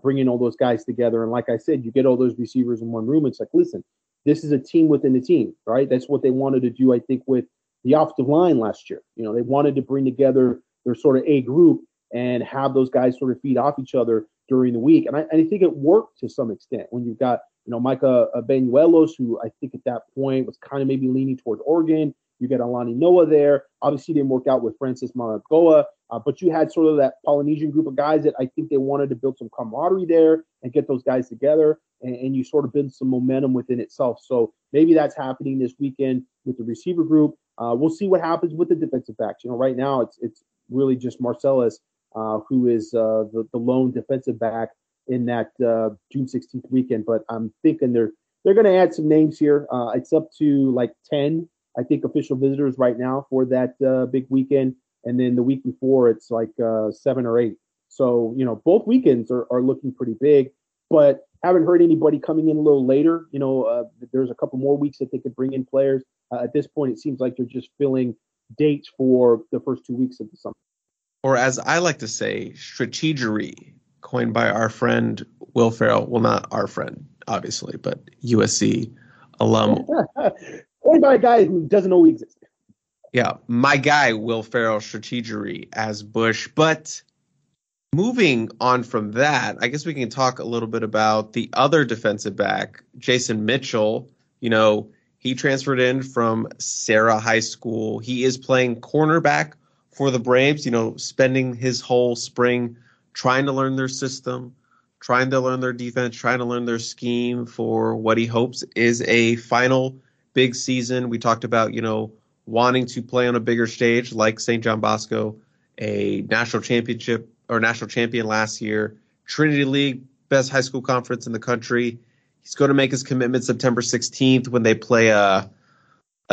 bringing all those guys together. And like I said, you get all those receivers in one room. It's like, listen, this is a team within a team, right? That's what they wanted to do, I think, with the offensive line last year. You know, they wanted to bring together their sort of A group and have those guys sort of feed off each other during the week. And I think it worked to some extent when you've got, you know, Micah Banuelos, who I think at that point was kind of maybe leaning toward Oregon. You got Alani Noah there. Obviously, didn't work out with Francis Malagoa, but you had sort of that Polynesian group of guys that I think they wanted to build some camaraderie there and get those guys together, and you sort of build some momentum within itself. So maybe that's happening this weekend with the receiver group. We'll see what happens with the defensive backs. You know, right now it's really just Marcellus, who is the lone defensive back in that June 16th weekend. But I'm thinking they're going to add some names here. It's up to like 10, I think, official visitors right now for that big weekend. And then the week before, it's like 7 or 8. So, you know, both weekends are looking pretty big, but haven't heard anybody coming in a little later. You know, there's a couple more weeks that they could bring in players. At this point, it seems like they're just filling dates for the first 2 weeks of the summer. Or as I like to say, strategery, coined by our friend Will Ferrell. Well, not our friend, obviously, but USC alum. Coined by a guy who doesn't know we exist. Yeah, my guy, Will Ferrell, strategery as Bush. But moving on from that, I guess we can talk a little bit about the other defensive back, Jason Mitchell. You know, he transferred in from Sarah High School. He is playing cornerback for the Braves, you know, spending his whole spring trying to learn their system, trying to learn their defense, trying to learn their scheme for what he hopes is a final big season. We talked about, you know, wanting to play on a bigger stage like St. John Bosco, a national champion last year, Trinity League, best high school conference in the country. He's going to make his commitment September 16th when they play a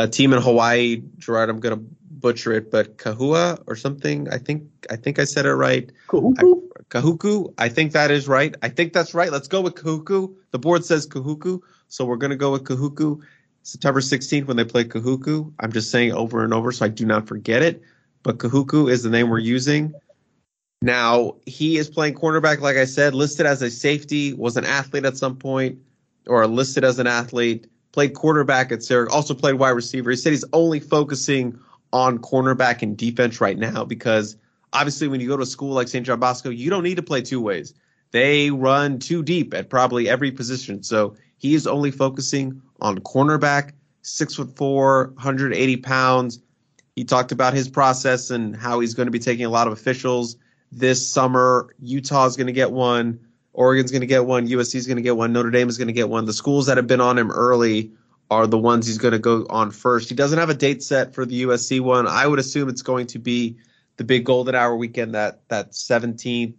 team in Hawaii. Gerard, I'm going to butcher it, but Kahua or something. I think I said it right. Kahuku. I think that is right. I think that's right. Let's go with Kahuku. The board says Kahuku, so we're going to go with Kahuku. September 16th when they play Kahuku. I'm just saying over and over so I do not forget it. But Kahuku is the name we're using. Now, he is playing cornerback, like I said, listed as a safety, was an athlete at some point. Or listed as an athlete, played quarterback at Sarah, also played wide receiver. He said he's only focusing on cornerback and defense right now because obviously when you go to a school like St. John Bosco, you don't need to play two ways. They run two deep at probably every position. So he is only focusing on cornerback, 6'4", 180 pounds. He talked about his process and how he's going to be taking a lot of officials this summer. Utah is going to get one. Oregon's going to get one. USC's going to get one. Notre Dame is going to get one. The schools that have been on him early are the ones he's going to go on first. He doesn't have a date set for the USC one. I would assume it's going to be the big golden hour weekend, that 17,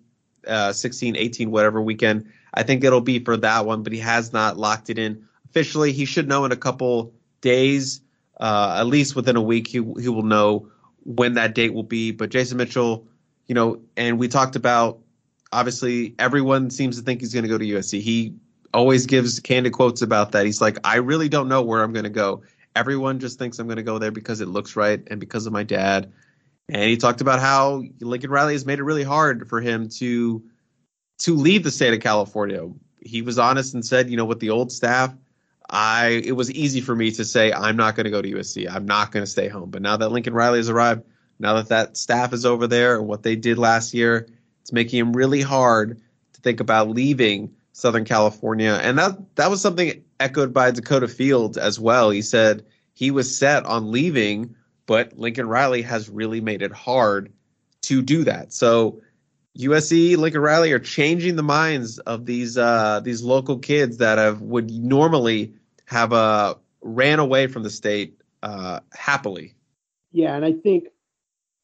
16, 18, whatever weekend. I think it'll be for that one, but he has not locked it in officially. He should know in a couple days, at least within a week, he will know when that date will be. But Jason Mitchell, you know, and we talked about, obviously, everyone seems to think he's going to go to USC. He always gives candid quotes about that. He's like, I really don't know where I'm going to go. Everyone just thinks I'm going to go there because it looks right and because of my dad. And he talked about how Lincoln Riley has made it really hard for him to leave the state of California. He was honest and said, you know, with the old staff, it was easy for me to say, I'm not going to go to USC. I'm not going to stay home. But now that Lincoln Riley has arrived, now that that staff is over there and what they did last year, it's making him really hard to think about leaving Southern California. And that was something echoed by Dakota Fields as well. He said he was set on leaving, but Lincoln Riley has really made it hard to do that. So USC, Lincoln Riley are changing the minds of these local kids that would normally have ran away from the state happily. Yeah, and I think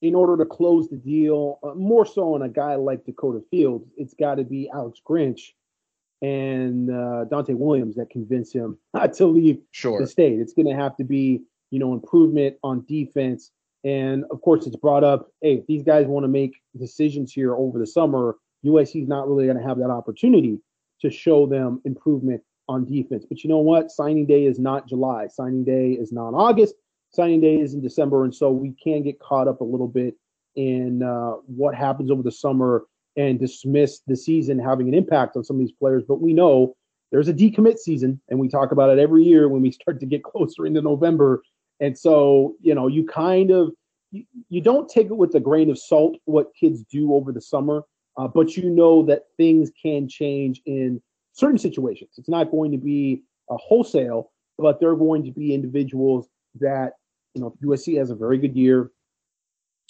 in order to close the deal, more so on a guy like Dakota Fields, it's got to be Alex Grinch and Dante Williams that convince him not to leave the state. It's going to have to be, you know, improvement on defense. And, of course, it's brought up, hey, if these guys want to make decisions here over the summer, USC's not really going to have that opportunity to show them improvement on defense. But you know what? Signing day is not July. Signing day is not August. Signing day is in December. And so we can get caught up a little bit in what happens over the summer and dismiss the season having an impact on some of these players. But we know there's a decommit season, and we talk about it every year when we start to get closer into November. And so, you know, you kind of you don't take it with a grain of salt what kids do over the summer, but you know that things can change in certain situations. It's not going to be a wholesale, but there are going to be individuals that, you know, if USC has a very good year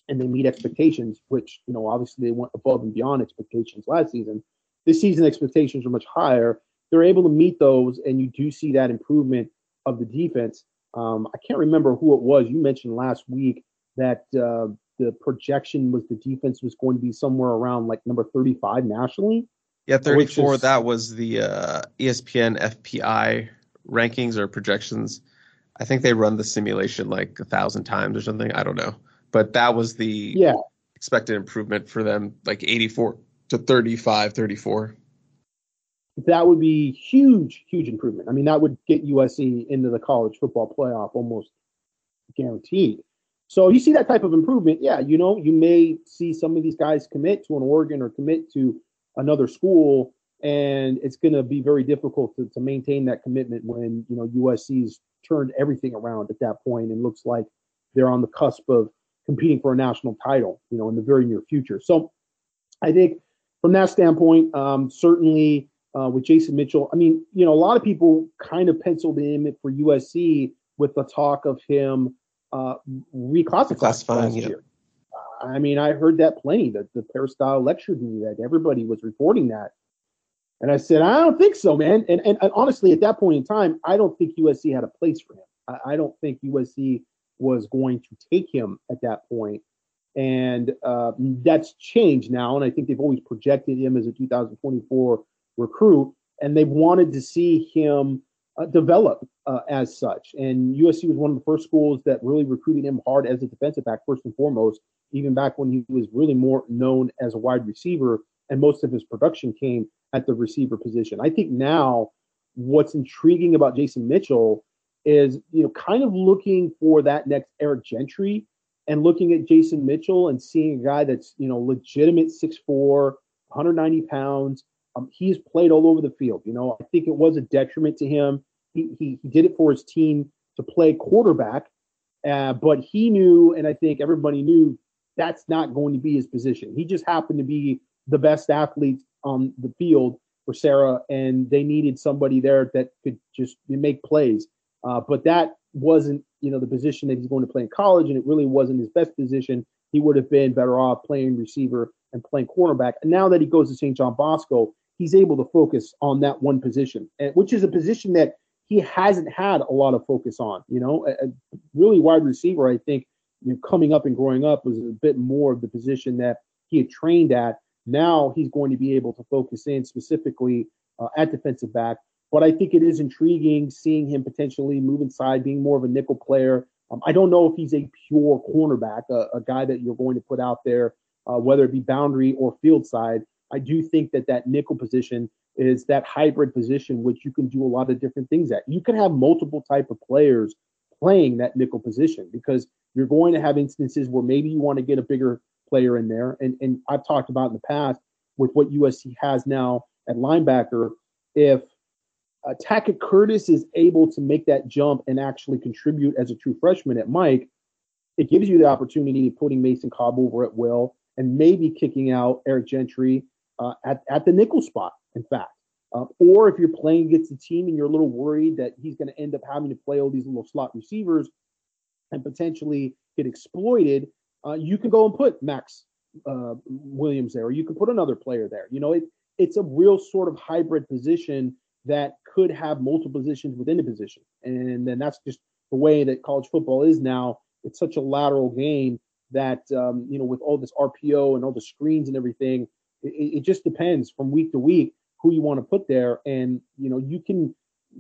and they meet expectations, which, you know, obviously they went above and beyond expectations last season. This season expectations are much higher. They're able to meet those, and you do see that improvement of the defense. I can't remember who it was. You mentioned last week that the projection was the defense was going to be somewhere around like number 35 nationally. Yeah, 34. That was the ESPN FPI rankings or projections. I think they run the simulation like 1,000 times or something. I don't know. But that was the expected improvement for them, like 84 to 35, 34. That would be huge, huge improvement. I mean, that would get USC into the college football playoff almost guaranteed. So you see that type of improvement. Yeah, you know, you may see some of these guys commit to an Oregon or commit to another school, and it's going to be very difficult to maintain that commitment when, you know, USC's turned everything around at that point and looks like they're on the cusp of competing for a national title, you know, in the very near future. So I think from that standpoint, certainly – with Jason Mitchell, I mean, you know, a lot of people kind of penciled him for USC with the talk of him reclassifying last year. I mean, I heard that plenty. The Peristyle lectured me that everybody was reporting that. And I said, I don't think so, man. And honestly, at that point in time, I don't think USC had a place for him. I don't think USC was going to take him at that point. And that's changed now. And I think they've always projected him as a 2024 recruit, and they wanted to see him develop as such. And USC was one of the first schools that really recruited him hard as a defensive back, first and foremost, even back when he was really more known as a wide receiver, and most of his production came at the receiver position. I think now what's intriguing about Jason Mitchell is, you know, kind of looking for that next Eric Gentry and looking at Jason Mitchell and seeing a guy that's, you know, legitimate 6'4", 190 pounds. He's played all over the field. You know, I think it was a detriment to him. He did it for his team to play quarterback, but he knew, and I think everybody knew, that's not going to be his position. He just happened to be the best athlete on the field for Sarah, and they needed somebody there that could just make plays. But that wasn't, you know, the position that he's going to play in college, and it really wasn't his best position. He would have been better off playing receiver and playing cornerback. And now that he goes to St. John Bosco, he's able to focus on that one position, which is a position that he hasn't had a lot of focus on. You know, a really wide receiver, I think, you know, coming up and growing up was a bit more of the position that he had trained at. Now he's going to be able to focus in specifically at defensive back. But I think it is intriguing seeing him potentially move inside, being more of a nickel player, I don't know if he's a pure cornerback, a guy that you're going to put out there, whether it be boundary or field side. I do think that that nickel position is that hybrid position, which you can do a lot of different things at. You can have multiple type of players playing that nickel position because you're going to have instances where maybe you want to get a bigger player in there. And I've talked about in the past with what USC has now at linebacker, if Tackett Curtis is able to make that jump and actually contribute as a true freshman at Mike, it gives you the opportunity of putting Mason Cobb over at will and maybe kicking out Eric Gentry at the nickel spot, in fact. Or if you're playing against the team and you're a little worried that he's going to end up having to play all these little slot receivers and potentially get exploited, you can go and put Max Williams there, or you can put another player there. You know, it's a real sort of hybrid position that could have multiple positions within a position. And then that's just the way that college football is now. It's such a lateral game that, you know, with all this RPO and all the screens and everything, it just depends from week to week who you want to put there. And, you know, you can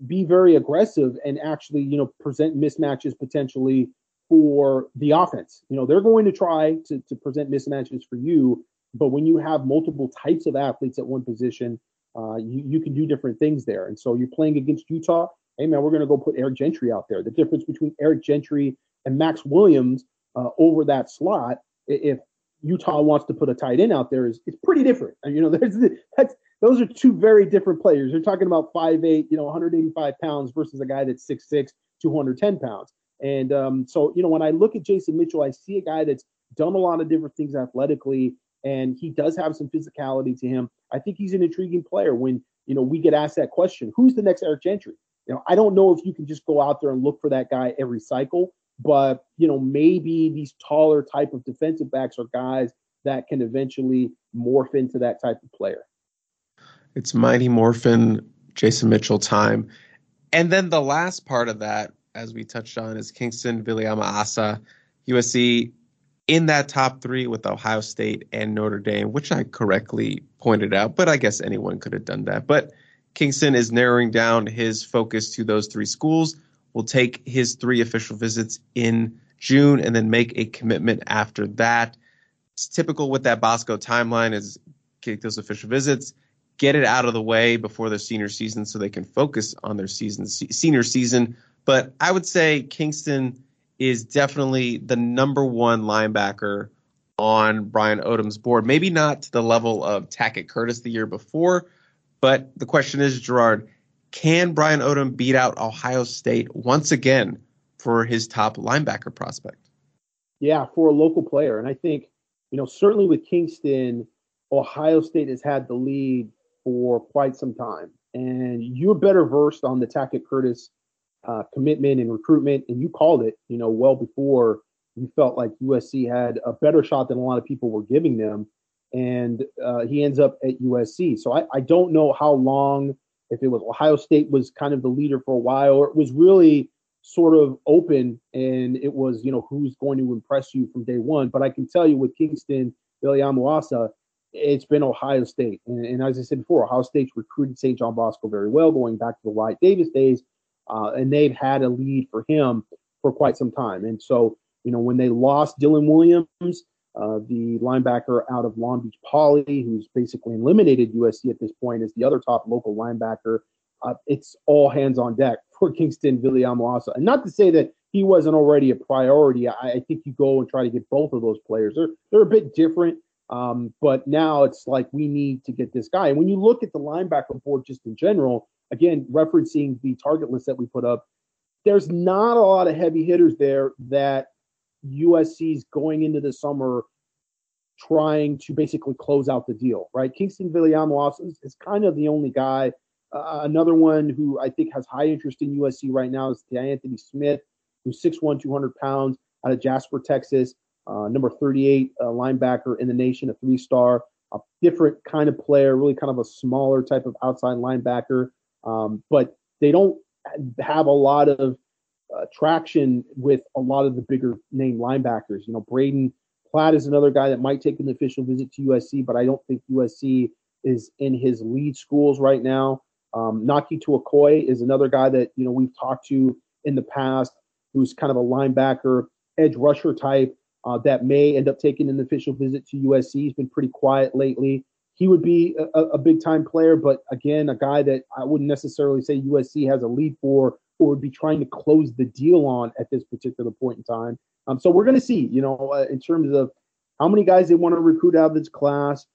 be very aggressive and actually, you know, present mismatches potentially for the offense. You know, they're going to try to present mismatches for you, but when you have multiple types of athletes at one position, you can do different things there. And so you're playing against Utah. Hey, man, we're going to go put Eric Gentry out there. The difference between Eric Gentry and Max Williams over that slot, if Utah wants to put a tight end out there, is pretty different. And, you know, those are two very different players. You're talking about 5'8", you know, 185 pounds versus a guy that's 6'6", 210 pounds. And so, you know, when I look at Jason Mitchell, I see a guy that's done a lot of different things athletically, and he does have some physicality to him. I think he's an intriguing player when, you know, we get asked that question, who's the next Eric Gentry? You know, I don't know if you can just go out there and look for that guy every cycle, but, you know, maybe these taller type of defensive backs are guys that can eventually morph into that type of player. It's Mighty Morphin, Jason Mitchell time. And then the last part of that, as we touched on, is Kingston Viliama-Asa, USC, in that top three with Ohio State and Notre Dame, which I correctly pointed out, but I guess anyone could have done that. But Kingston is narrowing down his focus to those three schools. We'll take his three official visits in June and then make a commitment after that. It's typical with that Bosco timeline is get those official visits, get it out of the way before their senior season so they can focus on their senior season. But I would say Kingston is definitely the number one linebacker on Brian Odom's board. Maybe not to the level of Tackett Curtis the year before, but the question is, Gerard, can Brian Odom beat out Ohio State once again for his top linebacker prospect? Yeah, for a local player. And I think, you know, certainly with Kingston, Ohio State has had the lead for quite some time. And you're better versed on the Tackett Curtis commitment and recruitment, and you called it, you know, well before you felt like USC had a better shot than a lot of people were giving them, and he ends up at USC. So I don't know how long, if it was Ohio State was kind of the leader for a while, or it was really sort of open, and it was, you know, who's going to impress you from day one. But I can tell you with Kingston Viliama-Asa, it's been Ohio State. And as I said before, Ohio State's recruited St. John Bosco very well, going back to the Wyatt Davis days. And they've had a lead for him for quite some time. And so, you know, when they lost Dylan Williams, the linebacker out of Long Beach Poly, who's basically eliminated USC at this point as the other top local linebacker, it's all hands on deck for Kingston Viliama-Asa. And not to say that he wasn't already a priority. I think you go and try to get both of those players. They're a bit different, but now it's like we need to get this guy. And when you look at the linebacker board just in general, again, referencing the target list that we put up, there's not a lot of heavy hitters there that USC's going into the summer trying to basically close out the deal, right? Kingston Viliama-Asa is kind of the only guy. Another one who I think has high interest in USC right now is DeAnthony Smith, who's 6'1", 200 pounds, out of Jasper, Texas, number 38 linebacker in the nation, a three-star, a different kind of player, really kind of a smaller type of outside linebacker. But they don't have a lot of traction with a lot of the bigger name linebackers. You know, Braden Platt is another guy that might take an official visit to USC, but I don't think USC is in his lead schools right now. Naki Tuakoi is another guy that, you know, we've talked to in the past who's kind of a linebacker, edge rusher type that may end up taking an official visit to USC. He's been pretty quiet lately. He would be a big-time player, but again, a guy that I wouldn't necessarily say USC has a lead for or would be trying to close the deal on at this particular point in time. So we're going to see, in terms of how many guys they want to recruit out of this class.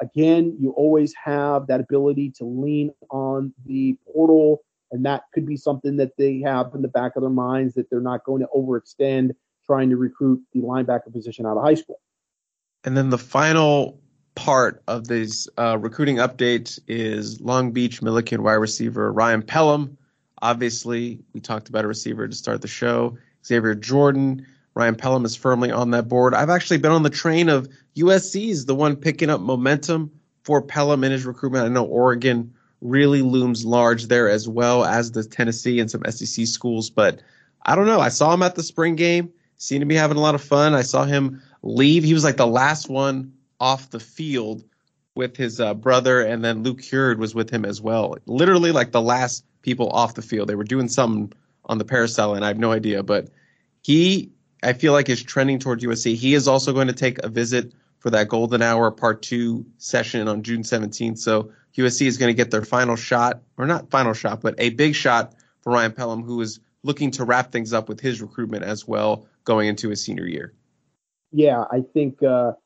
Again, you always have that ability to lean on the portal, and that could be something that they have in the back of their minds, that they're not going to overextend trying to recruit the linebacker position out of high school. And then the final part of these recruiting updates is Long Beach Millikan wide receiver Ryan Pellum. Obviously, we talked about a receiver to start the show. Xavier Jordan. Ryan Pellum is firmly on that board. I've actually been on the train of USC's the one picking up momentum for Pellum in his recruitment. I know Oregon really looms large there, as well as the Tennessee and some SEC schools. But I don't know. I saw him at the spring game. Seemed to be having a lot of fun. I saw him leave. He was like the last one off the field with his brother, and then Luke Huard was with him as well. Literally like the last people off the field. They were doing something on the carousel, and I have no idea. But he, I feel like, is trending towards USC. He is also going to take a visit for that Golden Hour Part 2 session on June 17th. So USC is going to get their final shot, or not final shot, but a big shot for Ryan Pellum, who is looking to wrap things up with his recruitment as well going into his senior year. Yeah, I think the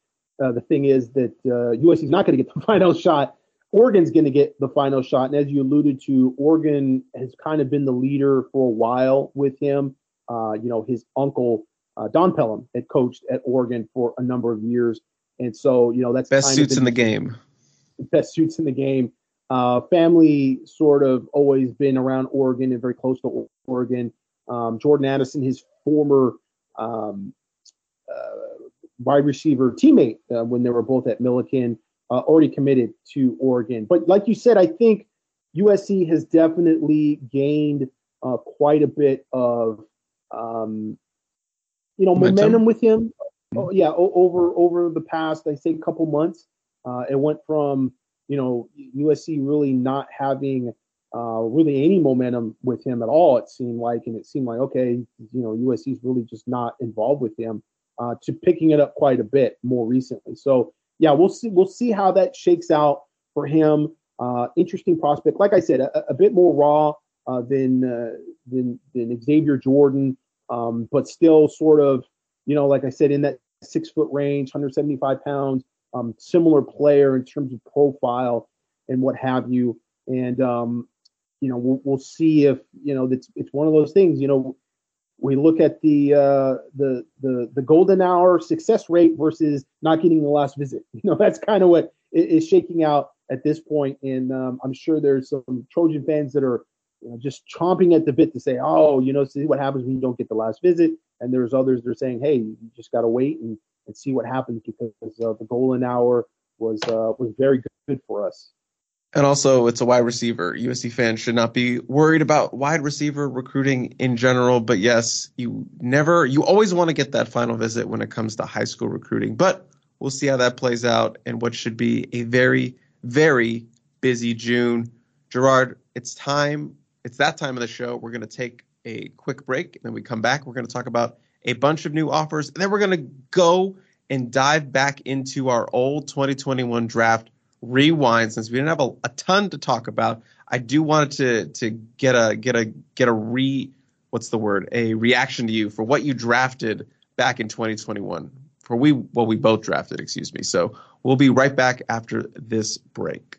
thing is that USC is not going to get the final shot. Oregon's going to get the final shot. And as you alluded to, Oregon has kind of been the leader for a while with him. His uncle, Don Pellum, had coached at Oregon for a number of years. And so, that's best suits in the game. Best suits in the game. Family sort of always been around Oregon and very close to Oregon. Jordan Addison, his former wide receiver teammate when they were both at Millikan, already committed to Oregon. But like you said, I think USC has definitely gained quite a bit of momentum with him. Oh, yeah, over the past, I say, couple months. It went from USC really not having really any momentum with him at all, it seemed like, and it seemed like, okay, USC's really just not involved with him, to picking it up quite a bit more recently. So yeah, we'll see how that shakes out for him. Interesting prospect, like I said, a bit more raw than Xavier Jordan, but still sort of, like I said, in that 6 foot range, 175 pounds, similar player in terms of profile and what have you. And, we'll see if, it's one of those things, we look at the golden hour success rate versus not getting the last visit. That's kind of what is shaking out at this point. And I'm sure there's some Trojan fans that are just chomping at the bit to say, oh, see what happens when you don't get the last visit. And there's others that are saying, hey, you just got to wait and see what happens, because the golden hour was very good for us. And also, it's a wide receiver. USC fans should not be worried about wide receiver recruiting in general. But yes, you always want to get that final visit when it comes to high school recruiting. But we'll see how that plays out and what should be a very, very busy June. Gerard, it's time. It's that time of the show. We're going to take a quick break, and then we come back. We're going to talk about a bunch of new offers, and then we're going to go and dive back into our old 2021 draft rewind, since we didn't have a ton to talk about. I do want to get a reaction to you for what you drafted back in 2021, for we both drafted, excuse me. So we'll be right back after this break.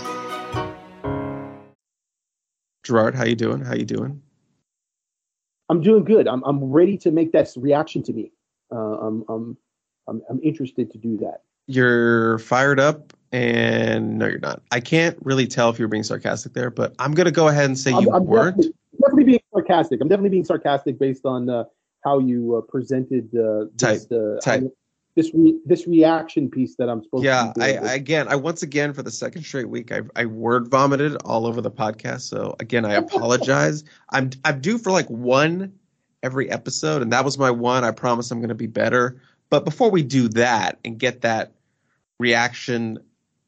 Gerard, how you doing? I'm doing good. I'm ready to make that reaction to me. I'm interested to do that. You're fired up. And no, you're not. I can't really tell if you're being sarcastic there, but I'm going to go ahead and say I'm weren't. Definitely being sarcastic. I'm definitely being sarcastic based on how you presented this reaction piece that I'm supposed to do. I once again, for the second straight week, I word vomited all over the podcast. So again, I apologize. I'm due for like one every episode, and that was my one. I promise I'm going to be better. But before we do that and get that reaction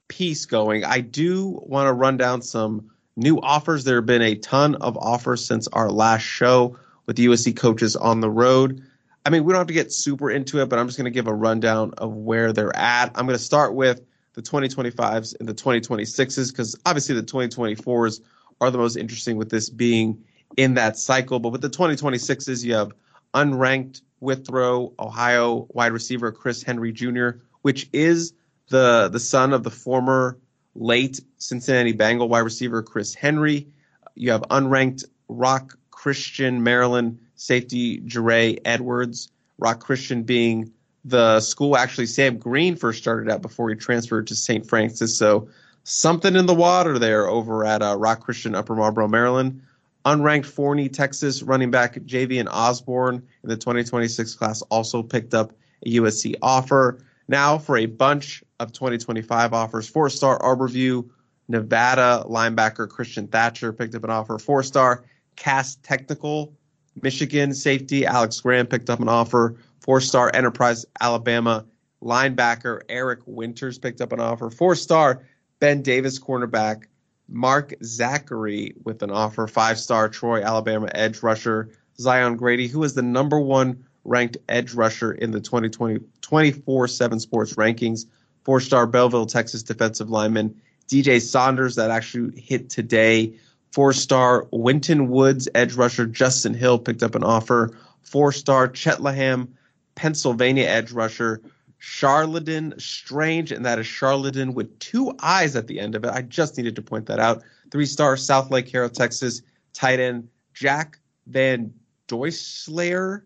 piece going, I do want to run down some new offers. There have been a ton of offers since our last show with the USC coaches on the road. I mean, we don't have to get super into it, but I'm just going to give a rundown of where they're at. I'm going to start with the 2025s and the 2026s, because obviously the 2024s are the most interesting with this being in that cycle. But with the 2026s, you have unranked Withrow, Ohio wide receiver Chris Henry Jr., which is the son of the former late Cincinnati Bengal wide receiver Chris Henry. You have unranked Rock Christian, Maryland safety Jere Edwards. Rock Christian being the school actually Sam Green first started at before he transferred to St. Francis. So something in the water there over at Rock Christian, Upper Marlboro, Maryland. Unranked Forney, Texas running back Javian Osborne in the 2026 class also picked up a USC offer. Now for a bunch of 2025 offers. 4-star Arborview, Nevada linebacker Christian Thatcher picked up an offer. 4-star Cass Technical, Michigan safety Alex Graham picked up an offer. 4-star Enterprise, Alabama linebacker Eric Winters picked up an offer. 4-star Ben Davis cornerback Mark Zachary with an offer. 5-star Troy, Alabama edge rusher Zion Grady, who is the number one ranked edge rusher in the 24-7 Sports rankings. 4-star Belleville, Texas defensive lineman DJ Saunders, that actually hit today. 4-star Winton Woods, edge rusher Justin Hill picked up an offer. 4-star Cheltenham, Pennsylvania edge rusher Charlatan Strange, and that is Charlatan with 2 I's at the end of it. I just needed to point that out. 3-star South Lake Harrow, Texas tight end Jack Van Doyslayer,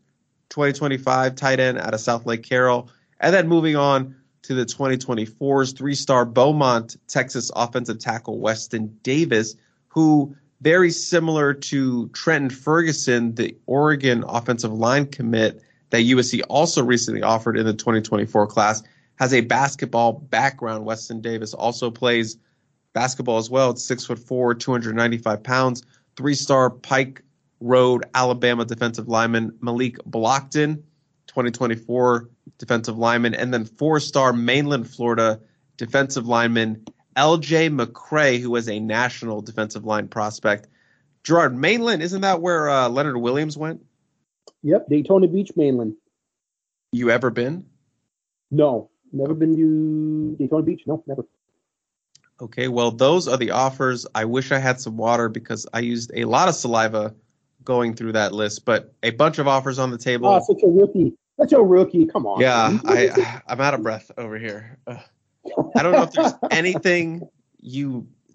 2025 tight end out of South Lake Carroll. And then moving on to the 2024s, 3-star Beaumont, Texas offensive tackle Weston Davis, who very similar to Trenton Ferguson, the Oregon offensive line commit that USC also recently offered in the 2024 class, has a basketball background. Weston Davis also plays basketball as well. It's 6'4", 295 pounds, 3-star Pike Road, Alabama defensive lineman Malik Blockton, 2024 defensive lineman, and then 4-star mainland Florida defensive lineman LJ McCray, who was a national defensive line prospect. Gerard, mainland, isn't that where Leonard Williams went? Yep, Daytona Beach, mainland. You ever been? No, never been to Daytona Beach. No, never. Okay, well, those are the offers. I wish I had some water because I used a lot of saliva going through that list, but a bunch of offers on the table. Oh, such a rookie. Come on. Yeah, I'm out of breath over here. Ugh. I don't know if there's anything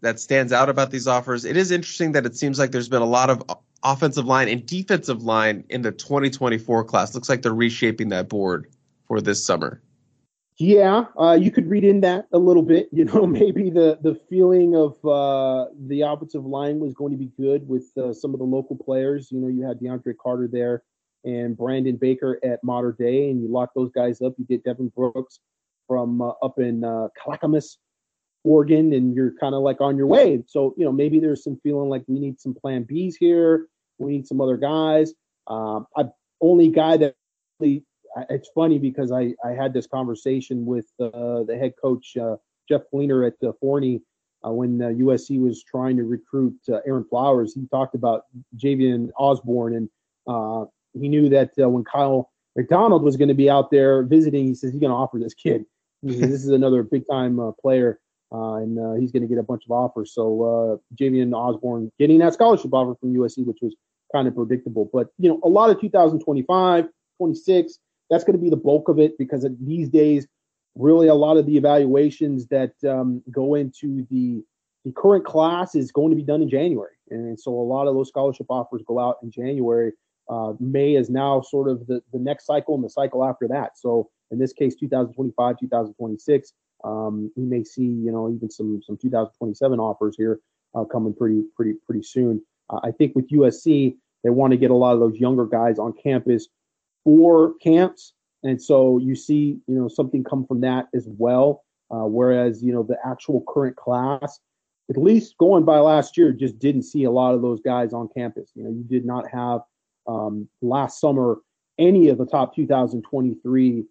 that stands out about these offers. It is interesting that it seems like there's been a lot of offensive line and defensive line in the 2024 class. Looks like they're reshaping that board for this summer. Yeah, you could read in that a little bit. You know, maybe the feeling of the offensive line was going to be good with some of the local players. You know, you had DeAndre Carter there and Brandon Baker at Modern Day, and you lock those guys up. You get Devin Brooks from up in Clackamas, Oregon, and you're kind of like on your way. So, you know, maybe there's some feeling like we need some plan Bs here. We need some other guys. Only guy that really – it's funny because I had this conversation with the head coach, Jeff Fleener at Forney, when USC was trying to recruit Aaron Flowers. He talked about Javian Osborne, and he knew that when Kyle McDonald was going to be out there visiting, he says, he's going to offer this kid. This is another big-time player, and he's going to get a bunch of offers. So Javian Osborne getting that scholarship offer from USC, which was kind of predictable. But, you know, a lot of 2025, 26, that's going to be the bulk of it because these days, really a lot of the evaluations that go into the current class is going to be done in January. And so a lot of those scholarship offers go out in January. May is now sort of the next cycle and the cycle after that. So in this case, 2025, 2026, we may see, you know, even some 2027 offers here coming pretty soon. I think with USC, they want to get a lot of those younger guys on campus for camps. And so you see, you know, something come from that as well. Whereas, you know, the actual current class, at least going by last year, just didn't see a lot of those guys on campus. You know, you did not have last summer any of the top 2023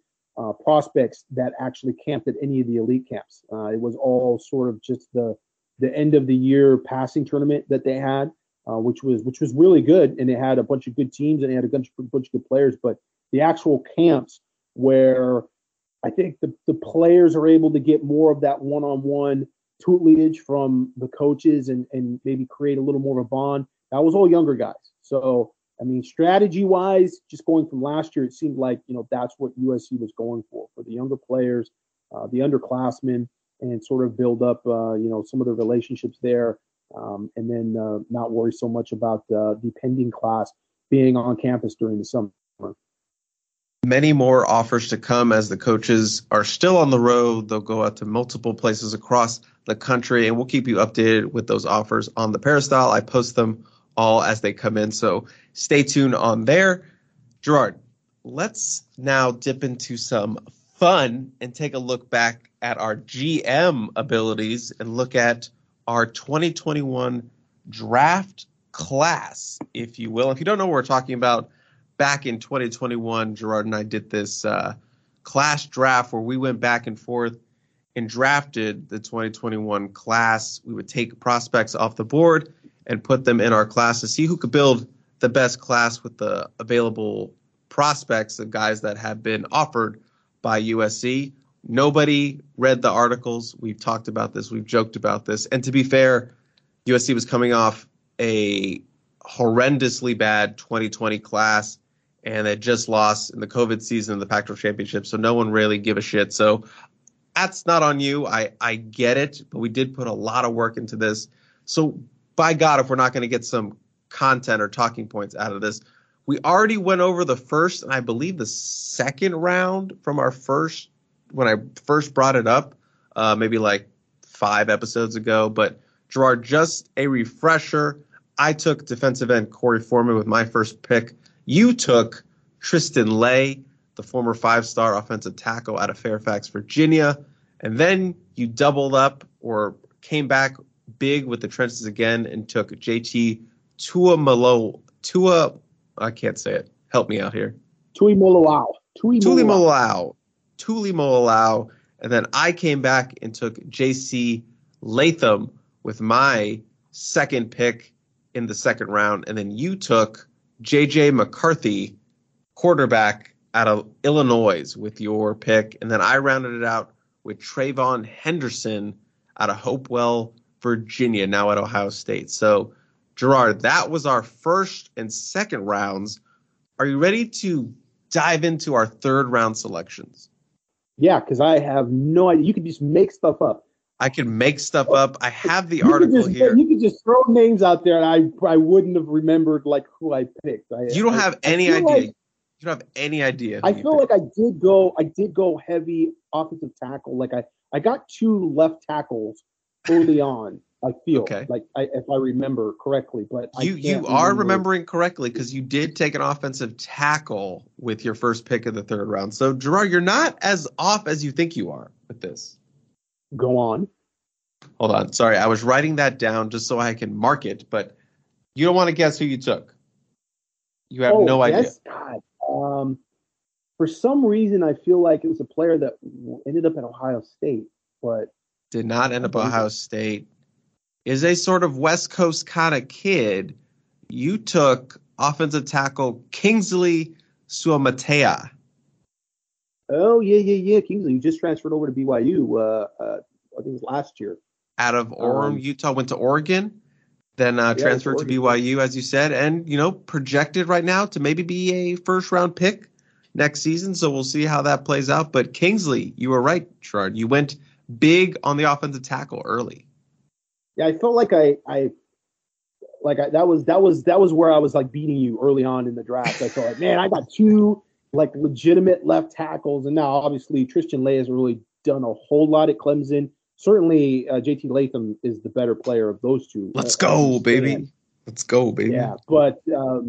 prospects that actually camped at any of the elite camps. It was all sort of just the end of the year passing tournament that they had, which was really good, and they had a bunch of good teams and they had a bunch of good players. But the actual camps where I think the players are able to get more of that one-on-one tutelage from the coaches and maybe create a little more of a bond. That was all younger guys. So, I mean, strategy-wise, just going from last year, it seemed like, you know, that's what USC was going for the younger players, the underclassmen, and sort of build up, you know, some of the relationships there, and then not worry so much about the pending class being on campus during the summer. Many more offers to come as the coaches are still on the road. They'll go out to multiple places across the country, and we'll keep you updated with those offers on the Peristyle. I post them all as they come in, so stay tuned on there. Gerard, let's now dip into some fun and take a look back at our GM abilities and look at our 2021 draft class, if you will. If you don't know what we're talking about, back in 2021, Gerard and I did this class draft where we went back and forth and drafted the 2021 class. We would take prospects off the board and put them in our class to see who could build the best class with the available prospects, the guys that have been offered by USC. Nobody read the articles. We've talked about this. We've joked about this. And to be fair, USC was coming off a horrendously bad 2020 class. And they just lost in the COVID season of the Pac-12 championship, so no one really give a shit. So that's not on you. I get it, but we did put a lot of work into this. So by God, if we're not going to get some content or talking points out of this, we already went over the first and I believe the second round from our first, when I first brought it up, maybe like 5 episodes ago. But Gerard, just a refresher. I took defensive end Corey Foreman with my first pick. You took Tristan Lay, the former 5-star offensive tackle out of Fairfax, Virginia. And then you doubled up or came back big with the trenches again and took JT Tuimoloau. I can't say it. Help me out here. Tuimoloau. And then I came back and took JC Latham with my second pick in the second round. And then you took J.J. McCarthy, quarterback out of Illinois, with your pick. And then I rounded it out with Trayvon Henderson out of Hopewell, Virginia, now at Ohio State. So, Gerard, that was our first and second rounds. Are you ready to dive into our third round selections? Yeah, because I have no idea. You could just make stuff up. I can make stuff up. I have the article here. You could just throw names out there, and I wouldn't have remembered like who I picked. You don't have any idea. I feel like I did go heavy offensive tackle. Like I got 2 left tackles early on. I feel if I remember correctly, but you are remembering correctly because you did take an offensive tackle with your first pick of the third round. So Gerard, you're not as off as you think you are with this. Go on. Hold on. Sorry, I was writing that down just so I can mark it, but you don't want to guess who you took. You have no idea. Yes, God. For some reason, I feel like it was a player that ended up at Ohio State, but did not end up at Ohio State. Is a sort of West Coast kind of kid. You took offensive tackle Kingsley Suamatea. Oh, yeah. Kingsley, who just transferred over to BYU, I think it was last year. Out of Orem, Utah, went to Oregon, then transferred to BYU, as you said, and, you know, projected right now to maybe be a first-round pick next season, so we'll see how that plays out. But Kingsley, you were right, Gerard. You went big on the offensive tackle early. Yeah, I felt like I that was where I was like beating you early on in the draft. I thought, man, I got two like legitimate left tackles, and now obviously Tristan Lay has really done a whole lot at Clemson. Certainly, JT Latham is the better player of those two. Let's go, baby. Yeah, but I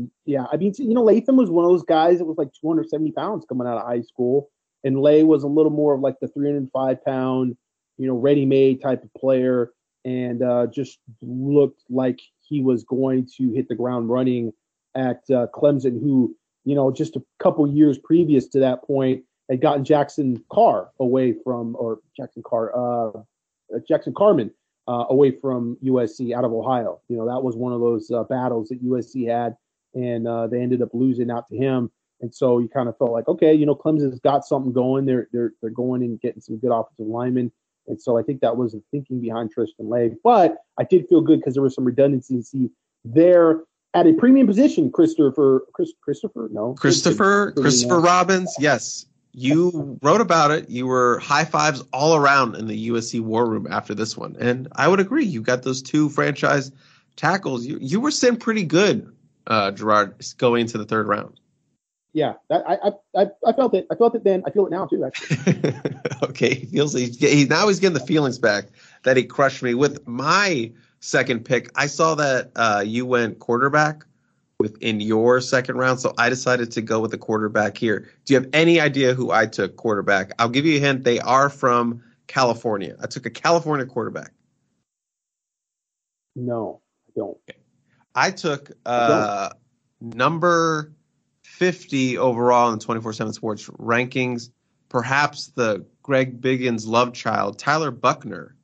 mean, you know, Latham was one of those guys that was like 270 pounds coming out of high school, and Lay was a little more of like the 305 pound, you know, ready-made type of player, and just looked like he was going to hit the ground running at Clemson, who, you know, just a couple years previous to that point had gotten Jackson Carman away from USC out of Ohio. You know, that was one of those battles that USC had, and they ended up losing out to him. And so you kind of felt like, okay, you know, Clemson's got something going. They're going and getting some good offensive linemen. And so I think that was the thinking behind Tristan Lay. But I did feel good because there was some redundancy there at a premium position. Christopher Robbins. Yes. You wrote about it. You were high fives all around in the USC war room after this one. And I would agree. You got those two franchise tackles. You were sitting pretty good, Gerard, going into the third round. Yeah, I felt it. I felt it then. I feel it now, too, actually. Okay. Now he's getting the feelings back that he crushed me with my second pick. I saw that you went quarterback within your second round, so I decided to go with the quarterback here. Do you have any idea who I took quarterback? I'll give you a hint. They are from California. I took a California quarterback. No, I don't. Okay. I took number 50 overall in the 24-7 Sports rankings, perhaps the Greg Biggins love child, Tyler Buckner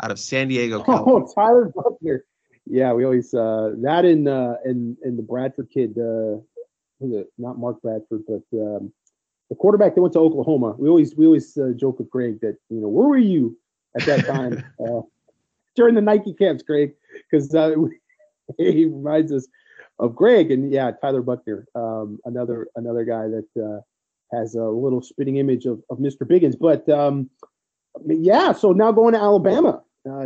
out of San Diego, California. Oh, Tyler Buckner. Yeah, we always that in the Bradford kid, not Mark Bradford, but the quarterback that went to Oklahoma. We always joke with Greg that, you know, where were you at that time during the Nike camps, Greg? Because he reminds us of Greg, and yeah, Tyler Buckner, another guy that has a little spitting image of Mr. Biggins. But yeah, so now going to Alabama.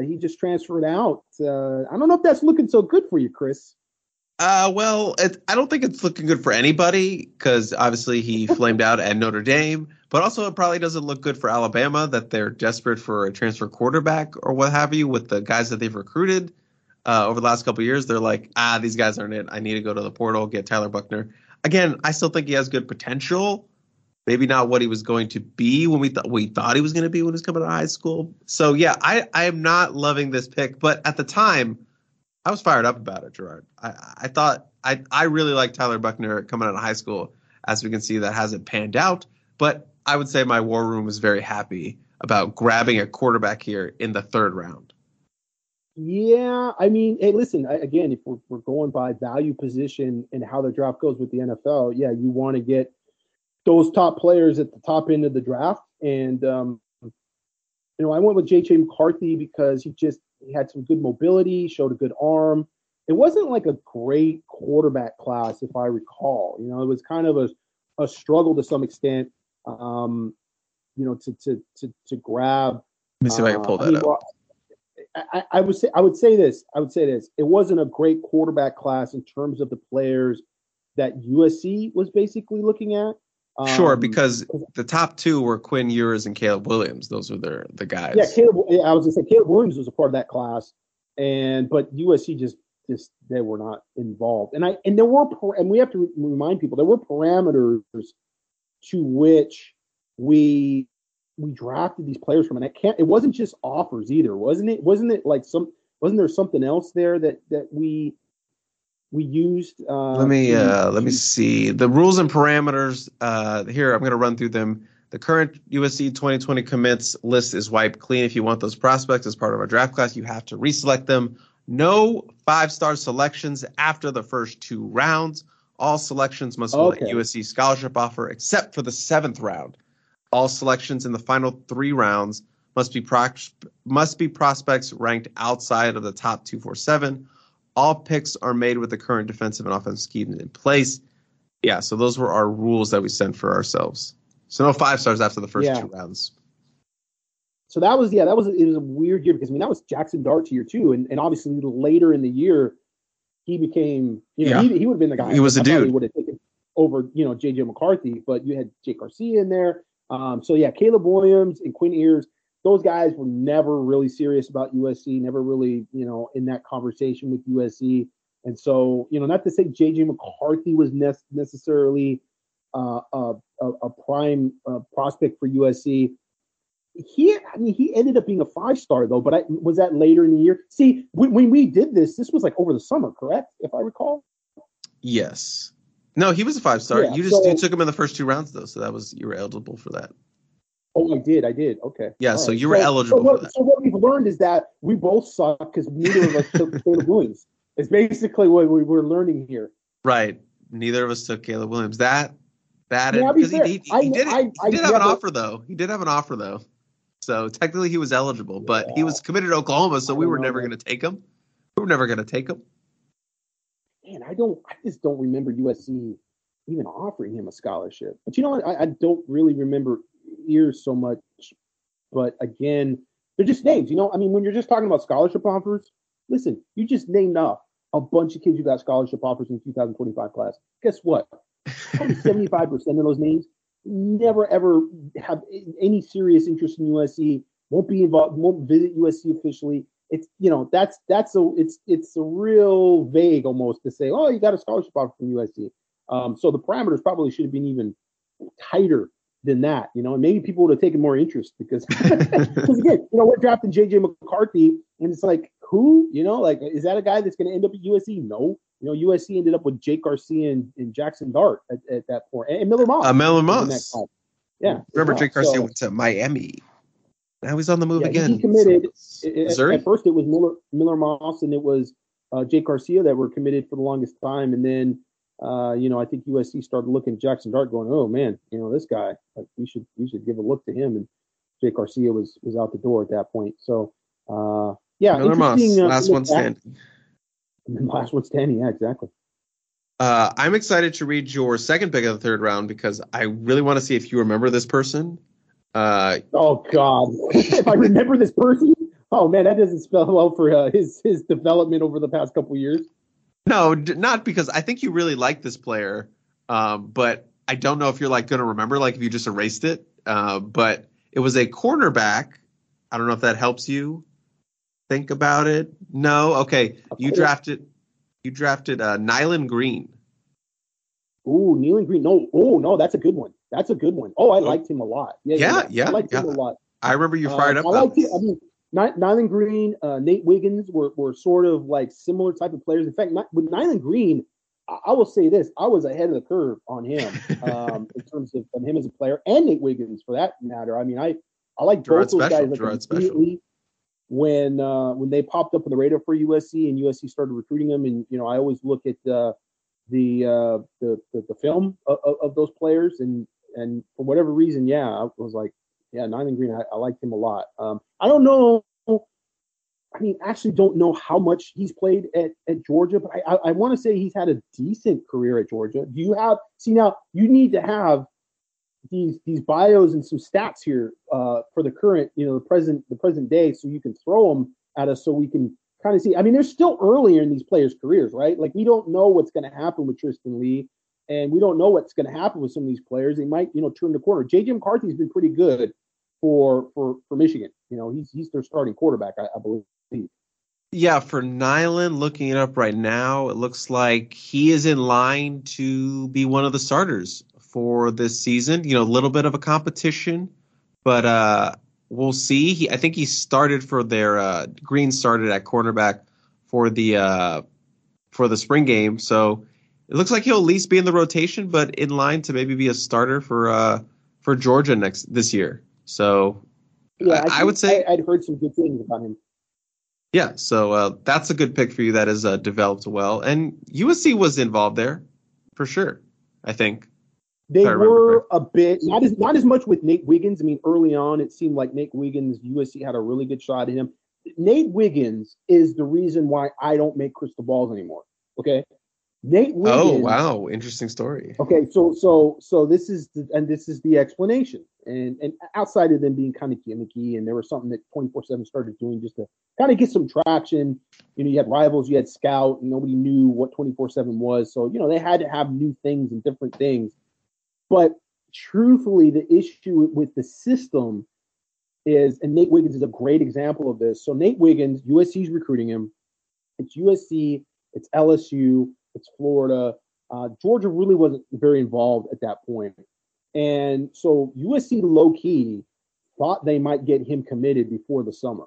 He just transferred out. I don't know if that's looking so good for you, Chris. I don't think it's looking good for anybody because obviously he flamed out at Notre Dame, but also it probably doesn't look good for Alabama that they're desperate for a transfer quarterback or what have you with the guys that they've recruited over the last couple of years. They're like, these guys aren't it. I need to go to the portal, get Tyler Buckner. Again, I still think he has good potential. Maybe not what he was going to be when we thought he was going to be when he was coming out of high school. So, yeah, I am not loving this pick. But at the time, I was fired up about it, Gerard. I thought I really liked Tyler Buckner coming out of high school. As we can see, that hasn't panned out. But I would say my war room was very happy about grabbing a quarterback here in the third round. Yeah, I mean, hey, listen, again, if we're going by value position and how the draft goes with the NFL, yeah, you want to get those top players at the top end of the draft. And, you know, I went with J.J. McCarthy because he had some good mobility, showed a good arm. It wasn't like a great quarterback class, if I recall. You know, it was kind of a struggle to some extent, you know, to grab. Let me see if I can pull that up. I would say this. It wasn't a great quarterback class in terms of the players that USC was basically looking at. Sure, because the top two were Quinn Ewers and Caleb Williams. Those were the guys. Yeah, I was going to say Caleb Williams was a part of that class, but USC just they were not involved. And we have to remind people there were parameters to which we drafted these players from, and it wasn't just offers either, wasn't it? Wasn't there something else there that we? We used. Let me see the rules and parameters. Here I'm going to run through them. The current USC 2020 commits list is wiped clean. If you want those prospects as part of our draft class, you have to reselect them. No 5-star selections after the first two rounds. All selections must be a USC scholarship offer, except for the 7th round. All selections in the final three rounds must be prospects ranked outside of the top 247. All picks are made with the current defensive and offensive scheme in place. Yeah, so those were our rules that we sent for ourselves. So no 5 stars after the first two rounds. So it was a weird year because that was Jackson Dart year too, and obviously later in the year he became he would have been the guy. He was a dude. He would have taken over JJ McCarthy, but you had Jake Garcia in there. Caleb Williams and Quinn Ears, those guys were never really serious about USC, never really in that conversation with USC, and so not to say JJ McCarthy was necessarily a prime prospect for USC. He ended up being a 5-star though, but was that later in the year? See, when we did this was like over the summer, correct? If I recall. Yes. No, he was a 5-star. Yeah, you took him in the first two rounds though, so you were eligible for that. Oh, I did. Okay. Yeah, so you were eligible for that. So what we've learned is that we both suck because neither of us took Caleb Williams. It's basically what we were learning here. Right. Neither of us took Caleb Williams. He did have an offer though. So technically he was eligible, but he was committed to Oklahoma, so we were never going to take him. Man, I just don't remember USC even offering him a scholarship. But you know what? I don't really remember Ears so much. But again, they're just names. When you're just talking about scholarship offers, listen, you just named off a bunch of kids who got scholarship offers in the 2025 class. Guess what? Probably 75% of those names never ever have any serious interest in USC, won't be involved, won't visit USC officially. It's it's a real vague almost to say, oh, you got a scholarship offer from USC. So the parameters probably should have been even tighter than that, and maybe people would have taken more interest because again, we're drafting JJ McCarthy and it's like, who, is that a guy that's going to end up at USC? No. USC ended up with Jake Garcia and Jackson Dart at that point. And Miller Moss. Miller Moss. Yeah. Remember, Jake Garcia went to Miami. Now he's on the move again. He committed. At first, it was Miller Moss and it was Jake Garcia that were committed for the longest time. And then, I think USC started looking at Jackson Dart going, oh, man, this guy, like we should give a look to him. And Jake Garcia was out the door at that point. So, Miller Moss, last one standing. Last one standing, yeah, exactly. I'm excited to read your second pick of the third round because I really want to see if you remember this person. Oh, God. If I remember this person? Oh, man, that doesn't spell well for his development over the past couple years. No, not because I think you really like this player, but I don't know if you're going to remember, if you just erased it. But it was a cornerback. I don't know if that helps you think about it. No, okay. You drafted Nylon Green. Ooh, Nylon Green. No, that's a good one. Oh, I liked him a lot. Yeah. I liked him a lot. I remember you fired up. Nylon Green, Nate Wiggins were sort of similar type of players. In fact, with Nylon Green, I will say this: I was ahead of the curve on him in terms of him as a player, and Nate Wiggins for that matter. I like both those guys. When they popped up on the radar for USC and USC started recruiting them, and I always look at the film of those players, and for whatever reason, I was like, Nylon Green, I liked him a lot. I don't know, actually don't know how much he's played at Georgia, but I want to say he's had a decent career at Georgia. You need to have these bios and some stats here for the current, the present day, so you can throw them at us so we can kind of see. They're still earlier in these players' careers, right? We don't know what's going to happen with Tristan Lee, and we don't know what's going to happen with some of these players. They might, turn the corner. J.J. McCarthy's been pretty good for Michigan. He's their starting quarterback, I believe. Yeah, for Nylon, looking it up right now, it looks like he is in line to be one of the starters for this season. A little bit of a competition, but we'll see. I think he started for their Green started at cornerback for the spring game, so it looks like he'll at least be in the rotation, but in line to maybe be a starter for Georgia this year. So yeah, I would say I'd heard some good things about him. Yeah, so that's a good pick for you. That is developed well, and USC was involved there for sure, I think. They were a bit, not as much with Nate Wiggins. I mean, early on, it seemed like Nate Wiggins, USC had a really good shot at him. Nate Wiggins is the reason why I don't make crystal balls anymore. Okay. Nate Wiggins. Oh, wow. Interesting story. Okay. So this is the explanation. And outside of them being kind of gimmicky, and there was something that 24/7 started doing just to kind of get some traction. You know, you had Rivals, you had Scout, and nobody knew what 24/7 was. So, you know, they had to have new things and different things. But truthfully, the issue with the system is, and Nate Wiggins is a great example of this. So Nate Wiggins, USC's recruiting him. It's USC, it's LSU, it's Florida. Georgia really wasn't very involved at that point. And so USC low-key thought they might get him committed before the summer.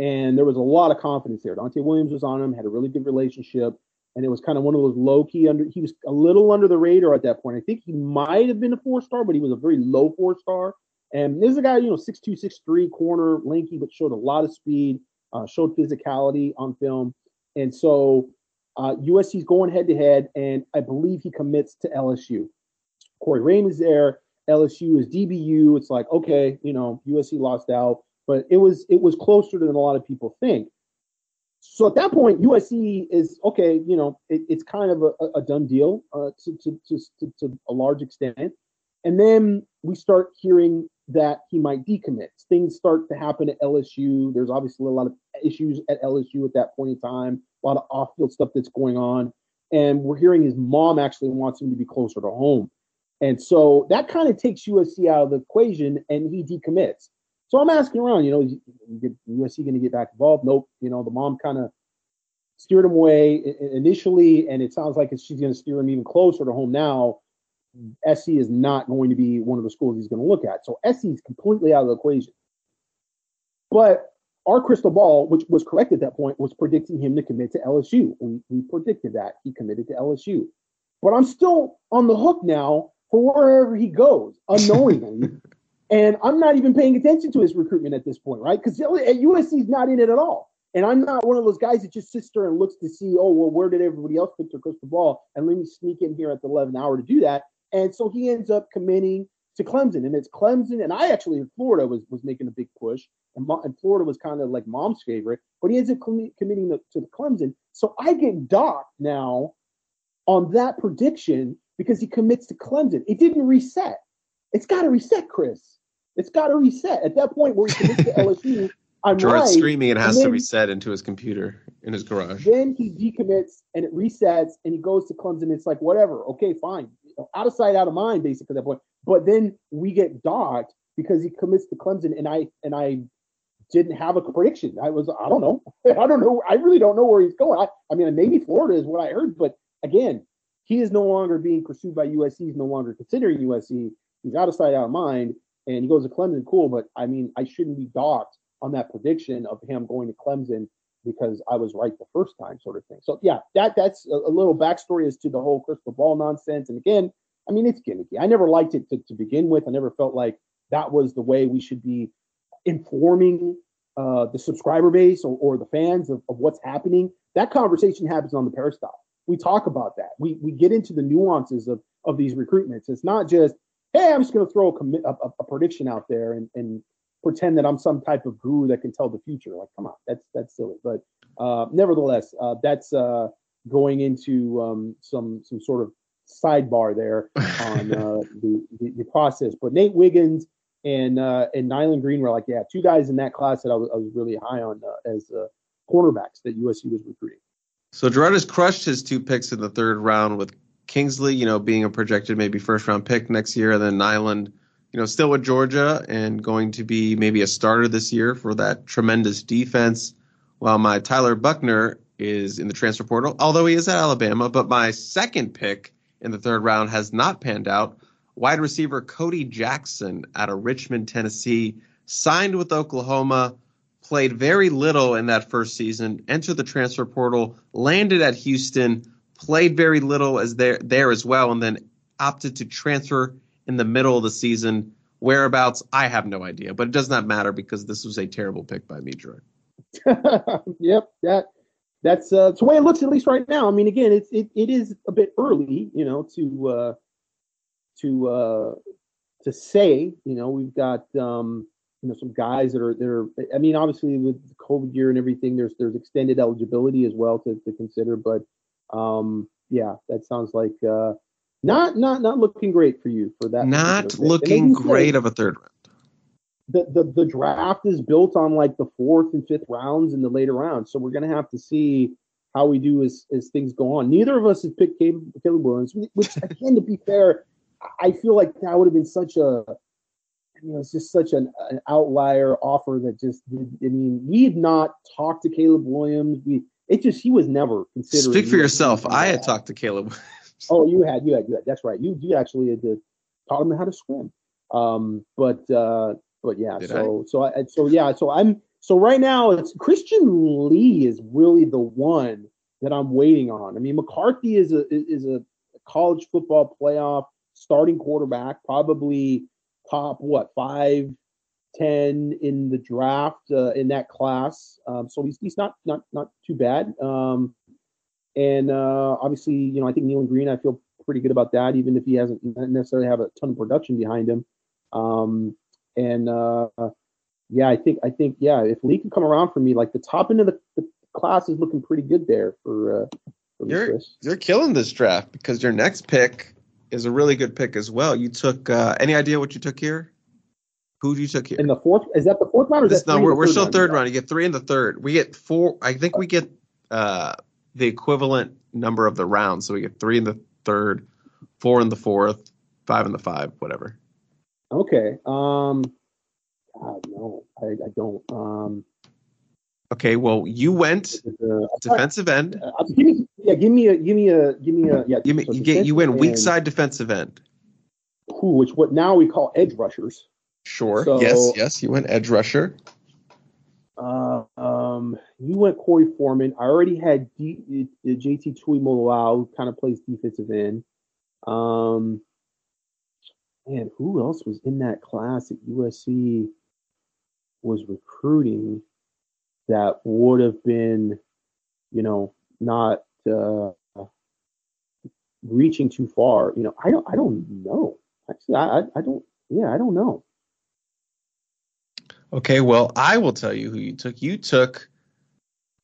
And there was a lot of confidence there. Dante Williams was on him, had a really good relationship. And it was kind of one of those low-key he was a little under the radar at that point. I think he might have been a 4-star, but he was a very low 4-star. And this is a guy, you know, 6'2", 6'3", corner, lanky, but showed a lot of speed, showed physicality on film. And so USC's going head-to-head, and I believe he commits to LSU. Corey Raymond's there. LSU is DBU. It's like, okay, you know, USC lost out. But it was closer than a lot of people think. So at that point, USC is, okay, you know, it's kind of a done deal to a large extent. And then we start hearing that he might decommit. Things start to happen at LSU. There's obviously a lot of issues at LSU at that point in time, a lot of off-field stuff that's going on. And we're hearing his mom actually wants him to be closer to home. And so that kind of takes USC out of the equation, and he decommits. So I'm asking around, you know, is USC going to get back involved? Nope. You know, the mom kind of steered him away initially, and it sounds like she's going to steer him even closer to home now. SC is not going to be one of the schools he's going to look at. So SC is completely out of the equation. But our crystal ball, which was correct at that point, was predicting him to commit to LSU. We predicted that. He committed to LSU. But I'm still on the hook now for wherever he goes, unknowingly. And I'm not even paying attention to his recruitment at this point, right? Because USC's not in it at all. And I'm not one of those guys that just sits there and looks to see, oh, well, where did everybody else pick their crystal ball? And let me sneak in here at the 11th hour to do that. And so he ends up committing to Clemson. And it's Clemson. And I actually, in Florida, was making a big push. And Florida was kind of like mom's favorite. But he ends up committing to Clemson. So I get docked now on that prediction because he commits to Clemson. It didn't reset. It's got to reset, Chris. It's got to reset. At that point where he commits to LSU, I'm Gerard's right. Screaming it has to reset into his computer in his garage. Then he decommits and it resets and he goes to Clemson. It's like, whatever. Okay, fine. Out of sight, out of mind, basically, at that point. But then we get docked because he commits to Clemson and I didn't have a prediction. I don't know. I really don't know where he's going. I mean, maybe Florida is what I heard. But again, he is no longer being pursued by USC. He's no longer considering USC. He's out of sight, out of mind. And he goes to Clemson. Cool. But I mean, I shouldn't be docked on that prediction of him going to Clemson because I was right the first time, sort of thing. So yeah, that's a little backstory as to the whole crystal ball nonsense. And again, I mean, it's gimmicky. I never liked it to begin with. I never felt like that was the way we should be informing the subscriber base or the fans of what's happening. That conversation happens on the Periscope. We talk about that. We get into the nuances of these recruitments. It's not just, hey, I'm just going to throw a prediction out there and pretend that I'm some type of guru that can tell the future. Like, come on, that's silly. But nevertheless, that's going into some sort of sidebar there on the process. But Nate Wiggins and Nylon Green were like, yeah, two guys in that class that I was really high on as cornerbacks that USC was recruiting. So Gerard has crushed his two picks in the third round with Kingsley, you know, being a projected maybe first-round pick next year, and then Nylon, you know, still with Georgia and going to be maybe a starter this year for that tremendous defense, while my Tyler Buckner is in the transfer portal, although he is at Alabama. But my second pick in the third round has not panned out. Wide receiver Cody Jackson out of Richmond, Tennessee, signed with Oklahoma, played very little in that first season, entered the transfer portal, landed at Houston, played very little as there as well, and then opted to transfer in the middle of the season. Whereabouts, I have no idea, but it does not matter because this was a terrible pick by me, Jordan. Yep, that's the way it looks, at least right now. I mean, again, it is a bit early, you know, to say, you know, we've got some guys that are. I mean, obviously with the COVID year and everything, there's extended eligibility as well to consider. But yeah, that sounds like not looking great for you for that. Not looking great of a third round. The draft is built on like the fourth and fifth rounds and the later rounds. So we're going to have to see how we do as things go on. Neither of us has picked Caleb Williams, which again, to be fair, I feel like that would have been such a, you know, it's just such an outlier offer that just, I mean, we had not talked to Caleb Williams. He was never considered. Speak for yourself. I had talked to Caleb Williams. Oh, you had. That's right. You actually had to taught him how to swim. But yeah, so right now it's Christian Lee is really the one that I'm waiting on. I mean, McCarthy is a college football playoff starting quarterback, probably top 5, 10 in the draft in that class. So he's not too bad. And obviously, you know, I think Neilan Green, I feel pretty good about that, even if he hasn't necessarily have a ton of production behind him. I think if Lee can come around for me, like the top end of the class is looking pretty good there for Chris. You're killing this draft because your next pick is a really good pick as well. You took any idea what you took here? Who you took here? In the fourth? Is that the fourth round? Or is that no, we're still third round. You get 3 in the third. We get 4. I think we get the equivalent number of the rounds. So we get 3 in the third, 4 in the fourth, 5 in the 5, whatever. Okay. I don't. Okay. Well, you went defensive end. You went weak side defensive end. Which what now we call edge rushers. Sure. So, yes. You went edge rusher. You went Corey Foreman. I already had JT Tuimoloau, who kind of plays defensive end. Man, who else was in that class that USC was recruiting that would have been, you know, not reaching too far? You know, I don't know. Actually, I don't. Yeah, I don't know. Okay, well, I will tell you who you took. You took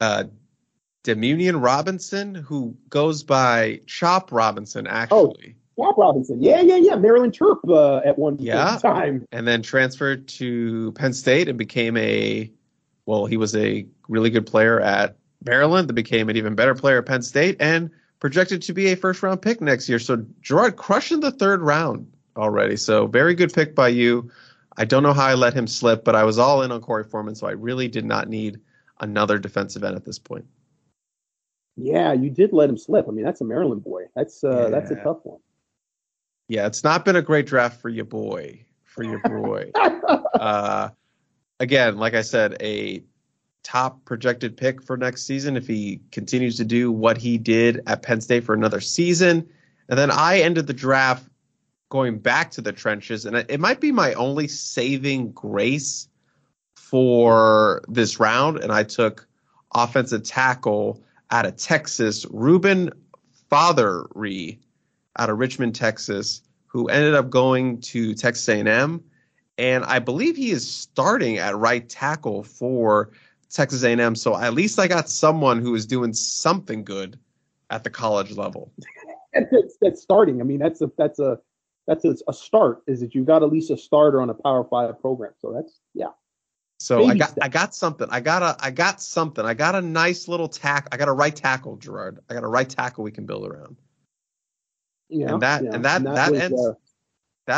Demunion Robinson, who goes by Chop Robinson, actually. Oh. Bob Robinson, yeah, Maryland Terp at one time, and then transferred to Penn State and became he was a really good player at Maryland, that became an even better player at Penn State, and projected to be a first round pick next year. So Gerard crushing the third round already. So very good pick by you. I don't know how I let him slip, but I was all in on Corey Foreman, so I really did not need another defensive end at this point. Yeah, you did let him slip. I mean, that's a Maryland boy. That's a tough one. Yeah, it's not been a great draft for your boy. Again, like I said, a top projected pick for next season if he continues to do what he did at Penn State for another season. And then I ended the draft going back to the trenches, and it might be my only saving grace for this round. And I took offensive tackle out of Texas, Reuben Fothery, out of Richmond, Texas, who ended up going to Texas A&M. And I believe he is starting at right tackle for Texas A&M. So at least I got someone who is doing something good at the college level. That's starting. I mean, that's a start, is that you got at least a starter on a Power 5 program. So that's, yeah. So baby I got something. I got something. I got a nice little tackle. I got a right tackle, Gerard. I got a right tackle we can build around. Yeah, and that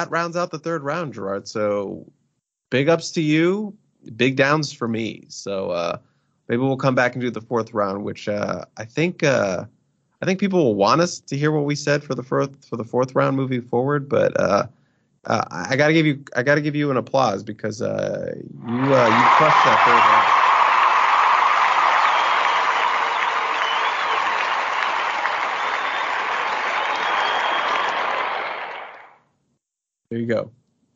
rounds out the third round, Gerard. So big ups to you, big downs for me. So maybe we'll come back and do the fourth round, which I think people will want us to hear what we said for the fourth round moving forward. But I gotta give you an applause because you crushed that third round. There you go.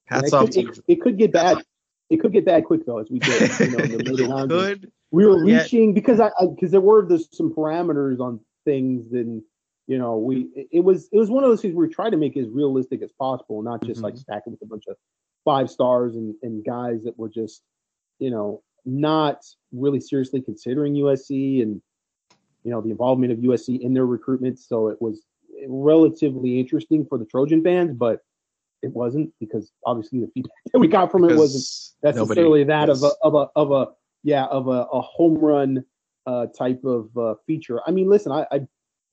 Hats off to you. It could get bad. It could get bad quick though, as we did. You know, in the later rounds. We were reaching because there were some parameters on things, and you know, it was one of those things we tried to make as realistic as possible, not just like stacking with a bunch of five stars and guys that were just, you know, not really seriously considering USC and, you know, the involvement of USC in their recruitment. So it was relatively interesting for the Trojan fans, but it wasn't, because obviously the feedback that we got from it wasn't necessarily that of a home run type of feature. I mean, listen, I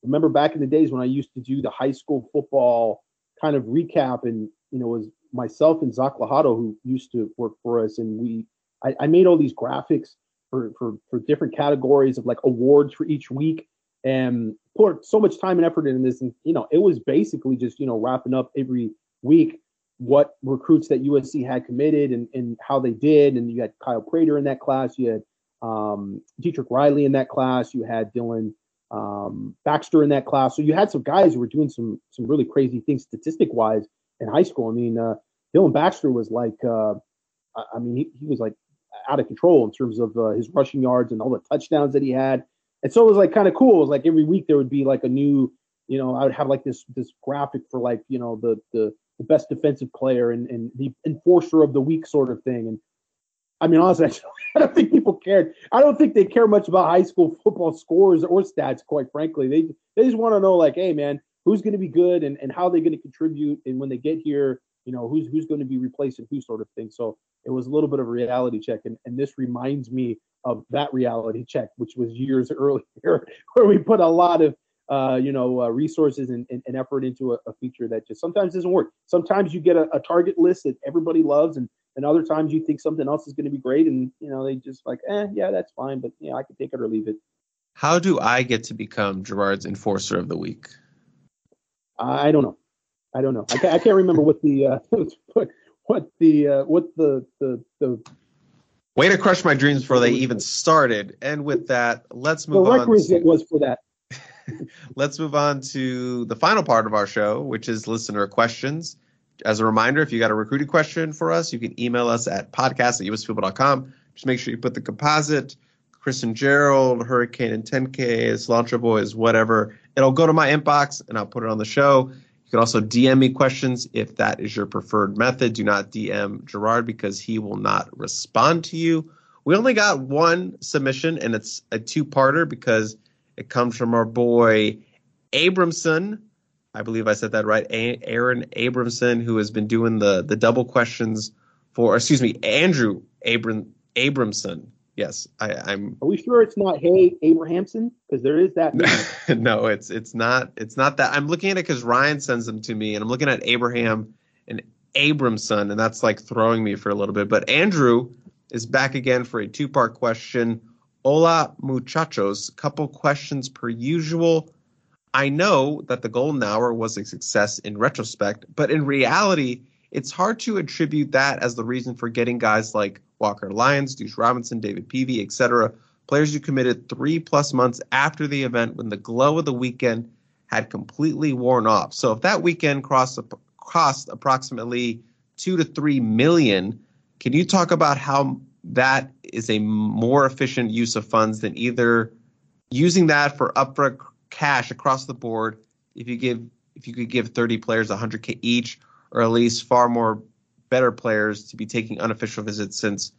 remember back in the days when I used to do the high school football kind of recap, and, you know, it was myself and Zach Lahado who used to work for us, and I made all these graphics for different categories of like awards for each week, and poured so much time and effort into this. And, you know, it was basically just, you know, wrapping up every week what recruits that USC had committed and how they did. And you had Kyle Prater in that class. You had Dietrich Riley in that class. You had Dylan Baxter in that class. So you had some guys who were doing some really crazy things statistic wise in high school. I mean, Dylan Baxter was like, he was like out of control in terms of his rushing yards and all the touchdowns that he had. And so it was like kind of cool. It was like every week there would be like a new, you know, I would have like this graphic for like, you know, the best defensive player and the enforcer of the week sort of thing. And I mean, honestly, I don't think people cared. I don't think they care much about high school football scores or stats, quite frankly. They just want to know like, hey man, who's going to be good and how they're going to contribute. And when they get here, you know, who's going to be replacing who sort of thing. So it was a little bit of a reality check. And this reminds me of that reality check, which was years earlier, where we put a lot of, resources and effort into a feature that just sometimes doesn't work. Sometimes you get a target list that everybody loves, and other times you think something else is going to be great. And, you know, they just like, yeah, that's fine. But, yeah, I can take it or leave it. How do I get to become Gerard's enforcer of the week? I don't know. I can't remember what the what the way to crush my dreams before they even started. And with that, let's move on. The requisite was for that. Let's move on to the final part of our show, which is listener questions. As a reminder, if you got a recruiting question for us, you can email us at podcast@uspeople.com. Just make sure you put the composite, Chris and Gerald, Hurricane and 10Ks, Cilantro Boys, whatever. It'll go to my inbox and I'll put it on the show. You can also DM me questions if that is your preferred method. Do not DM Gerard because he will not respond to you. We only got one submission, and it's a two-parter because it comes from our boy Abramson. I believe I said that right. Aaron Abramson, who has been doing the double questions for, Andrew Abramson. Yes, I'm. Are we sure it's not Hay Abrahamson? Because there is that. No, it's not that. I'm looking at it because Ryan sends them to me, and I'm looking at Abraham and Abramson, and that's like throwing me for a little bit. But Andrew is back again for a two-part question. Hola, muchachos. Couple questions per usual. I know that the golden hour was a success in retrospect, but in reality, it's hard to attribute that as the reason for getting guys like Walker Lyons, Deuce Robinson, David Peavy, etc. Players who committed 3+ months after the event when the glow of the weekend had completely worn off. So if that weekend cost approximately $2 to $3 million, can you talk about how that is a more efficient use of funds than either using that for upfront cash across the board if you could give 30 players $100K each, or at least far more better players to be taking unofficial visits, since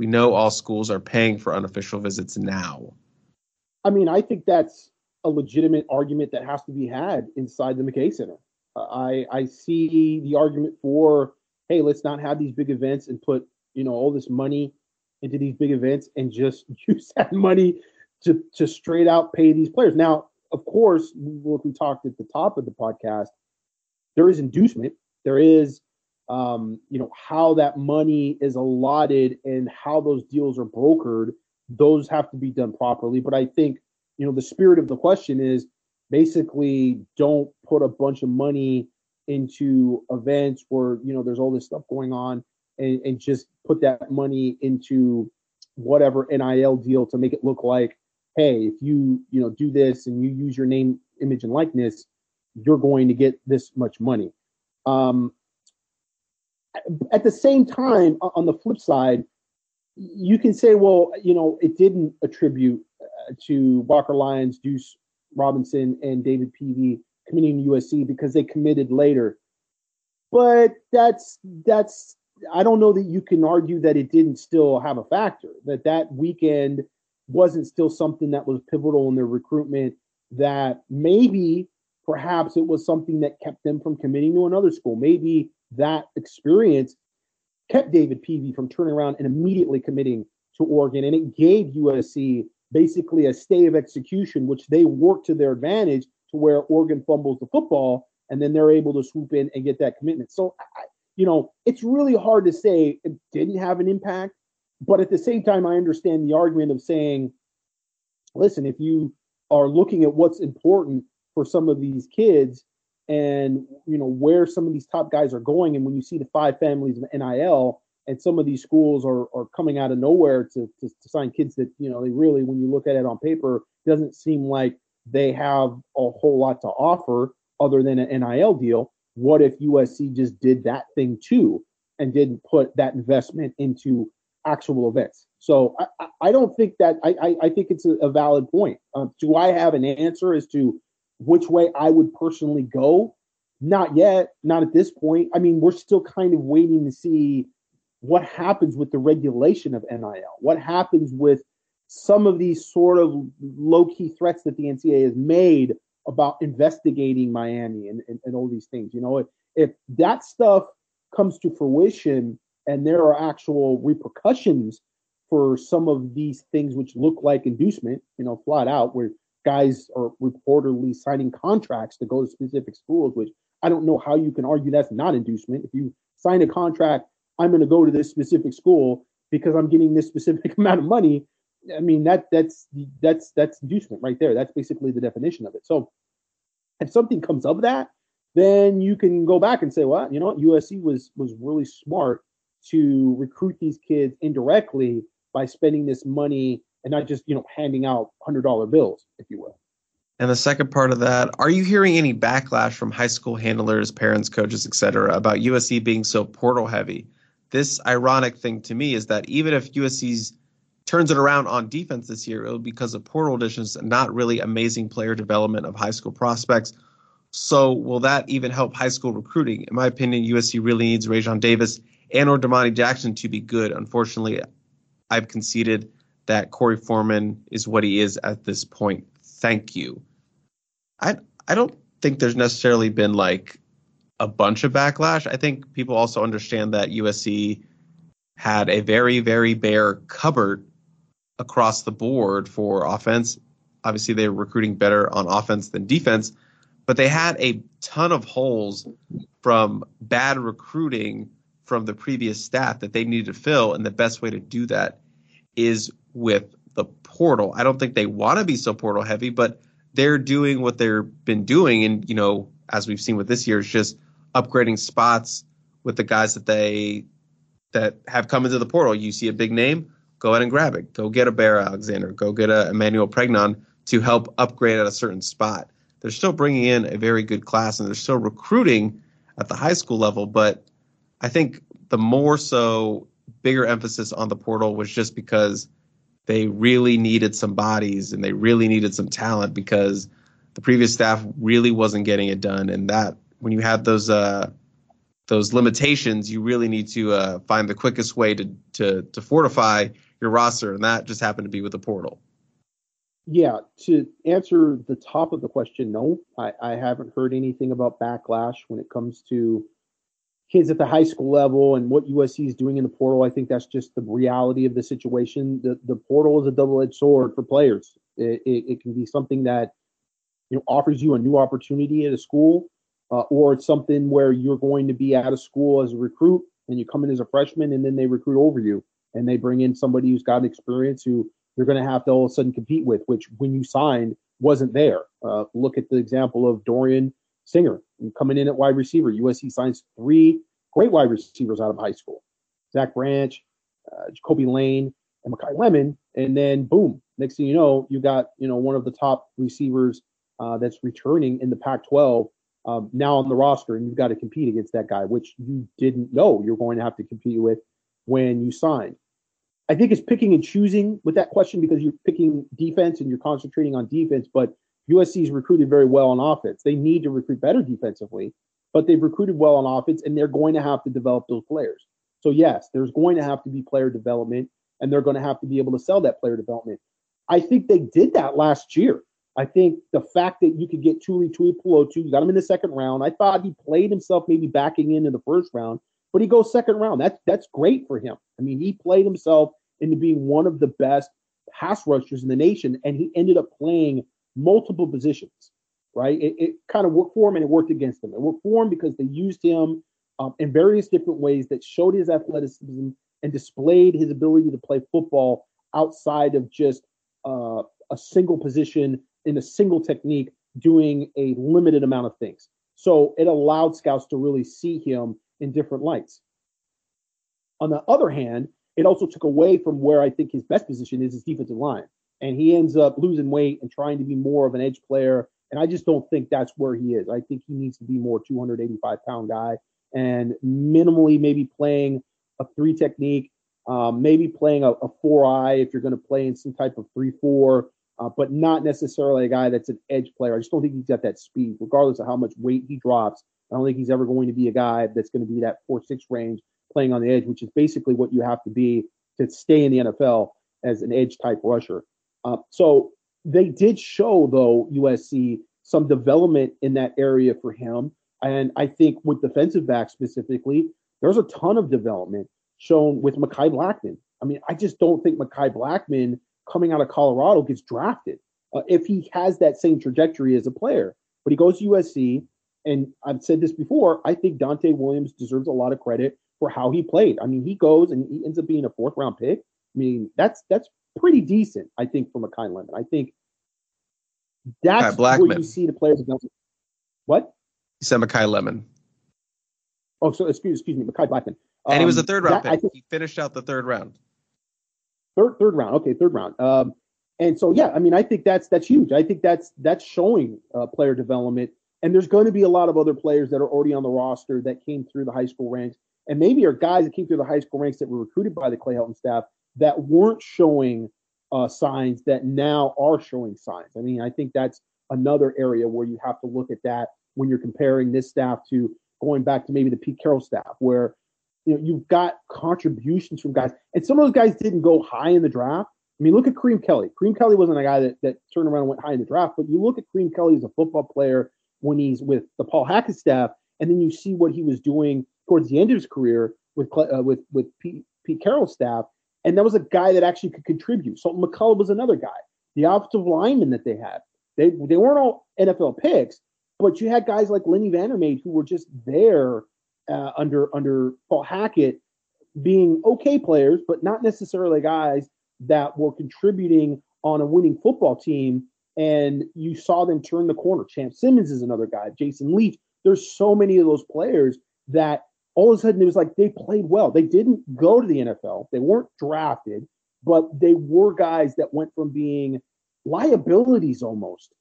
we know all schools are paying for unofficial visits now? I mean, I think that's a legitimate argument that has to be had inside the McKay Center. I see the argument for, hey, let's not have these big events and put, you know, all this money into these big events and just use that money to straight out pay these players. Now, of course, like we talked at the top of the podcast, there is inducement. There is, how that money is allotted and how those deals are brokered. Those have to be done properly. But I think, you know, the spirit of the question is basically don't put a bunch of money into events where, you know, there's all this stuff going on, and just put that money into whatever NIL deal to make it look like, hey, if you do this and you use your name, image, and likeness, you're going to get this much money. At the same time, on the flip side, you can say, well, you know, it didn't attribute to Walker Lyons, Deuce Robinson and David Peavy committing to USC because they committed later. But that's I don't know that you can argue that it didn't still have a factor, that weekend wasn't still something that was pivotal in their recruitment, that maybe perhaps it was something that kept them from committing to another school. Maybe that experience kept David Peavy from turning around and immediately committing to Oregon, and it gave USC basically a stay of execution, which they worked to their advantage to where Oregon fumbles the football, and then they're able to swoop in and get that commitment. So, it's really hard to say it didn't have an impact, but at the same time, I understand the argument of saying, listen, if you are looking at what's important for some of these kids and, where some of these top guys are going, and when you see the five families of NIL and some of these schools are coming out of nowhere to sign kids that, they really, when you look at it on paper, doesn't seem like they have a whole lot to offer other than an NIL deal. What if USC just did that thing too and didn't put that investment into actual events? So I don't think that I think it's a valid point. Do I have an answer as to which way I would personally go? Not yet. Not at this point. I mean, we're still kind of waiting to see what happens with the regulation of NIL, what happens with some of these sort of low-key threats that the NCAA has made about investigating Miami and all these things. If that stuff comes to fruition and there are actual repercussions for some of these things which look like inducement, flat out, where guys are reportedly signing contracts to go to specific schools, which I don't know how you can argue that's not inducement. If you sign a contract, I'm going to go to this specific school because I'm getting this specific amount of money, I mean, that's inducement right there. That's basically the definition of it. So if something comes up that, then you can go back and say, well, USC was really smart to recruit these kids indirectly by spending this money and not just, handing out $100 bills, if you will. And the second part of that, are you hearing any backlash from high school handlers, parents, coaches, et cetera, about USC being so portal heavy? This ironic thing to me is that even if USC's turns it around on defense this year, it'll be because of portal additions and not really amazing player development of high school prospects. So will that even help high school recruiting? In my opinion, USC really needs Rajon Davis and or Damani Jackson to be good. Unfortunately, I've conceded that Corey Foreman is what he is at this point. Thank you. I don't think there's necessarily been like a bunch of backlash. I think people also understand that USC had a very, very bare cupboard across the board for offense. Obviously, they were recruiting better on offense than defense, but they had a ton of holes from bad recruiting from the previous staff that they needed to fill, and the best way to do that is with the portal. I don't think they want to be so portal heavy, but they're doing what they've been doing, and, as we've seen with this year, it's just upgrading spots with the guys that they that have come into the portal. You see a big name, go ahead and grab it. Go get a Bear Alexander. Go get a Emmanuel Pregnon to help upgrade at a certain spot. They're still bringing in a very good class, and they're still recruiting at the high school level, but I think the more so bigger emphasis on the portal was just because they really needed some bodies and they really needed some talent because the previous staff really wasn't getting it done. And that when you have those limitations, you really need to find the quickest way to fortify your roster, and that just happened to be with the portal. Yeah, to answer the top of the question, no, I haven't heard anything about backlash when it comes to kids at the high school level and what USC is doing in the portal. I think that's just the reality of the situation. The portal is a double-edged sword for players. It can be something that offers you a new opportunity at a school, or it's something where you're going to be out of school as a recruit and you come in as a freshman and then they recruit over you and they bring in somebody who's got experience who you're going to have to all of a sudden compete with, which when you signed wasn't there. Look at the example of Dorian Singer coming in at wide receiver. USC signs three great wide receivers out of high school, Zach Branch, Jacoby Lane, and Makai Lemon. And then boom, next thing you know, you got, one of the top receivers that's returning in the Pac-12 now on the roster, and you've got to compete against that guy, which you didn't know you're going to have to compete with when you signed. I think it's picking and choosing with that question because you're picking defense and you're concentrating on defense, but USC's recruited very well on offense. They need to recruit better defensively, but they've recruited well on offense, and they're going to have to develop those players. So, yes, there's going to have to be player development, and they're going to have to be able to sell that player development. I think they did that last year. I think the fact that you could get Tuli Tuipulotu, you got him in the second round. I thought he played himself maybe backing into the first round, but he goes second round. That's great for him. I mean, he played himself into being one of the best pass rushers in the nation, and he ended up playing multiple positions, right? It kind of worked for him, and it worked against him. It worked for him because they used him in various different ways that showed his athleticism and displayed his ability to play football outside of just a single position in a single technique doing a limited amount of things. So it allowed scouts to really see him in different lights. On the other hand, it also took away from where I think his best position is, his defensive line. And he ends up losing weight and trying to be more of an edge player. And I just don't think that's where he is. I think he needs to be more 285-pound guy and minimally maybe playing a three technique, maybe playing a 4-eye if you're going to play in some type of 3-4, but not necessarily a guy that's an edge player. I just don't think he's got that speed. Regardless of how much weight he drops, I don't think he's ever going to be a guy that's going to be that 4-6 range playing on the edge, which is basically what you have to be to stay in the NFL as an edge-type rusher. So they did show, though, USC, some development in that area for him. And I think with defensive backs specifically, there's a ton of development shown with Makai Blackman. I mean, I just don't think Makai Blackman coming out of Colorado gets drafted if he has that same trajectory as a player. But he goes to USC, and I've said this before, I think Dante Williams deserves a lot of credit for how he played. I mean, he goes and he ends up being a fourth-round pick. I mean, that's pretty decent, I think, for Makai Lemon. I think that's where you see the players development. What? You said Makai Lemon. Oh, so excuse me, Makai Blackman. And he was a third-round pick. He finished out the third round. Third round. Okay, third round. And so, yeah, I mean, I think that's huge. I think that's showing player development. And there's going to be a lot of other players that are already on the roster that came through the high school ranks, and maybe are guys that came through the high school ranks that were recruited by the Clay Helton staff that weren't showing signs that now are showing signs. I mean, I think that's another area where you have to look at that when you're comparing this staff to going back to maybe the Pete Carroll staff, where you've got contributions from guys. And some of those guys didn't go high in the draft. I mean, look at Kareem Kelly. Kareem Kelly wasn't a guy that turned around and went high in the draft, but you look at Kareem Kelly as a football player when he's with the Paul Hackett staff, and then you see what he was doing towards the end of his career with Pete Carroll's staff. And that was a guy that actually could contribute. Sultan McCullough was another guy. The offensive linemen that they had, they weren't all NFL picks, but you had guys like Lenny Vandermade who were just there under Paul Hackett being okay players, but not necessarily guys that were contributing on a winning football team. And you saw them turn the corner. Champ Simmons is another guy. Jason Leaf. There's so many of those players that all of a sudden it was like they played well. They didn't go to the NFL. They weren't drafted, but they were guys that went from being liabilities almost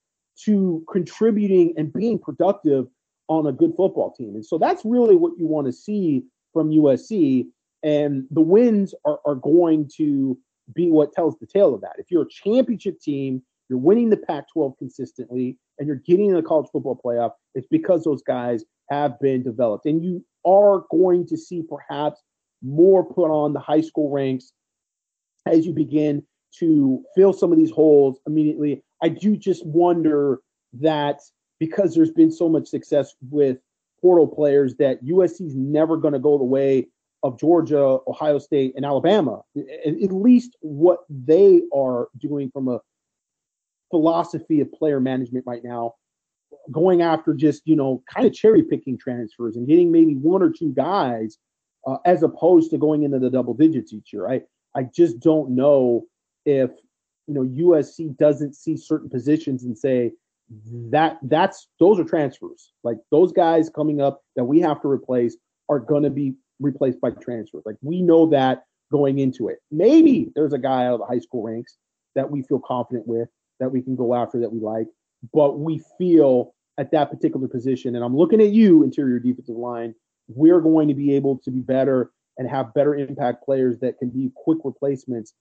to contributing and being productive on a good football team. And so that's really what you want to see from USC. And the wins are going to be what tells the tale of that. If you're a championship team, you're winning the Pac-12 consistently, and you're getting in the college football playoff, it's because those guys have been developed. And you are going to see perhaps more put on the high school ranks as you begin to fill some of these holes immediately. I do just wonder that because there's been so much success with portal players that USC's never going to go the way of Georgia, Ohio State, and Alabama, at least what they are doing from a philosophy of player management right now, going after just, kind of cherry picking transfers and getting maybe one or two guys as opposed to going into the double digits each year. I just don't know if, USC doesn't see certain positions and say those are transfers. Like those guys coming up that we have to replace are going to be replaced by transfers. Like we know that going into it. Maybe there's a guy out of the high school ranks that we feel confident with, that we can go after, that we like, but we feel at that particular position, and I'm looking at you, interior defensive line, we're going to be able to be better and have better impact players that can be quick replacements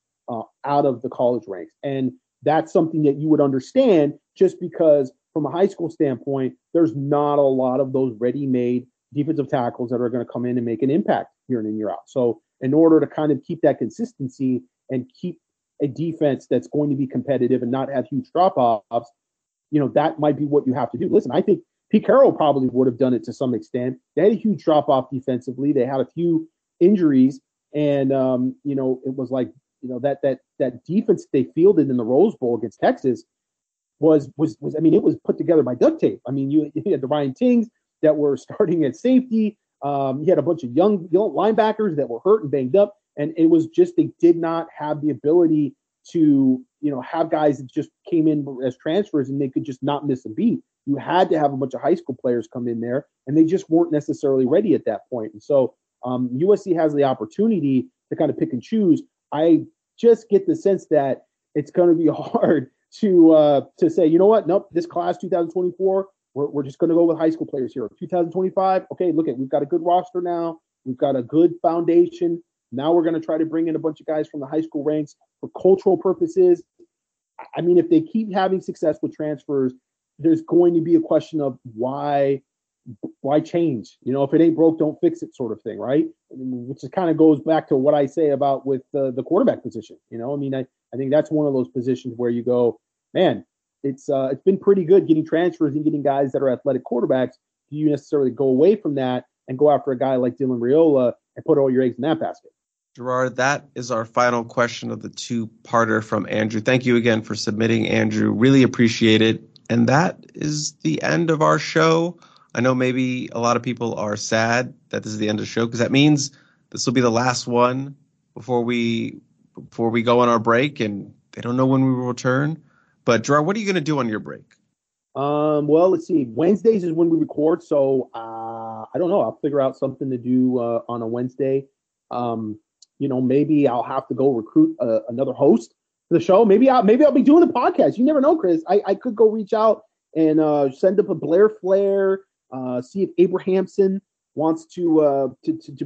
out of the college ranks. And that's something that you would understand, just because from a high school standpoint, there's not a lot of those ready-made defensive tackles that are going to come in and make an impact year in and year out. So in order to kind of keep that consistency and keep a defense that's going to be competitive and not have huge drop-offs, you know, that might be what you have to do. Listen, I think Pete Carroll probably would have done it to some extent. They had a huge drop-off defensively. They had a few injuries, and, you know, it was like, you know, that defense they fielded in the Rose Bowl against Texas was I mean, it was put together by duct tape. I mean, you had the Ryan Tings that were starting at safety. You had a bunch of young linebackers that were hurt and banged up. And it was just, they did not have the ability to, you know, have guys that just came in as transfers and they could just not miss a beat. You had to have a bunch of high school players come in there, and they just weren't necessarily ready at that point. And so USC has the opportunity to kind of pick and choose. I just get the sense that it's going to be hard to say, you know what, nope, this class 2024, we're just going to go with high school players here. 2025, okay, look, we've got a good roster now. We've got a good foundation. Now we're going to try to bring in a bunch of guys from the high school ranks for cultural purposes. I mean, if they keep having success with transfers, there's going to be a question of why change? You know, if it ain't broke, don't fix it sort of thing, right? I mean, which is kind of goes back to what I say about with the quarterback position. You know, I mean, I think that's one of those positions where you go, man, it's been pretty good getting transfers and getting guys that are athletic quarterbacks. Do you necessarily go away from that and go after a guy like Dylan Raiola and put all your eggs in that basket? Gerard, that is our final question of the two-parter from Andrew. Thank you again for submitting, Andrew. Really appreciate it. And that is the end of our show. I know maybe a lot of people are sad that this is the end of the show, because that means this will be the last one before we go on our break, and they don't know when we will return. But Gerard, what are you going to do on your break? Well, let's see. Wednesdays is when we record, so I don't know. I'll figure out something to do on a Wednesday. You know, maybe I'll have to go recruit another host for the show. Maybe I'll be doing the podcast. You never know, Chris. I could go reach out and send up a Blair Flair. See if Abrahamson wants to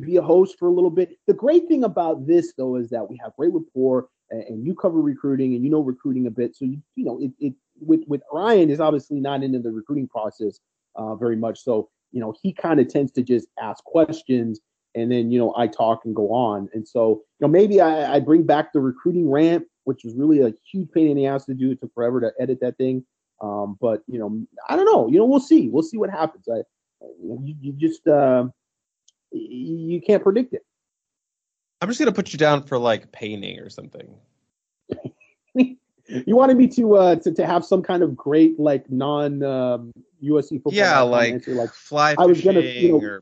be a host for a little bit. The great thing about this, though, is that we have great rapport, and you cover recruiting, and you know recruiting a bit. So you know it with Ryan is obviously not into the recruiting process very much. So you know he kind of tends to just ask questions, and then you know I talk and go on. And so you know maybe I bring back the recruiting rant, which was really a huge pain in the ass to do. It took forever to edit that thing. But you know, I don't know. You know, we'll see what happens. You just you can't predict it. I'm just gonna put you down for like painting or something. You wanted me to have some kind of great like non USC football. Yeah, like fly fishing. I was gonna or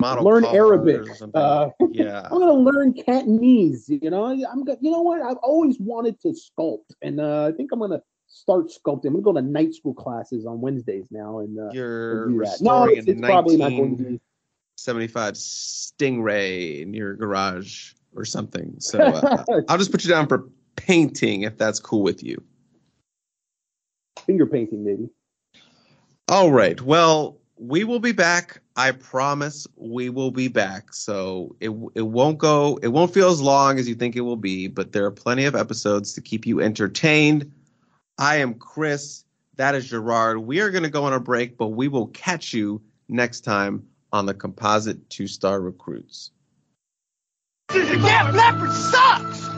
model learn Arabic. Or yeah, I'm gonna learn Cantonese. You know, you know what? I've always wanted to sculpt, and I think I'm gonna start sculpting. I'm going to go to night school classes on Wednesdays now, and you're restoring a 1975 Stingray in your garage or something. So I'll just put you down for painting if that's cool with you. Finger painting, maybe. All right. Well, we will be back. I promise we will be back. So it won't feel as long as you think it will be, but there are plenty of episodes to keep you entertained. I am Chris. That is Gerard. We are going to go on a break, but we will catch you next time on the Composite Two-Star Recruits. That leopard sucks!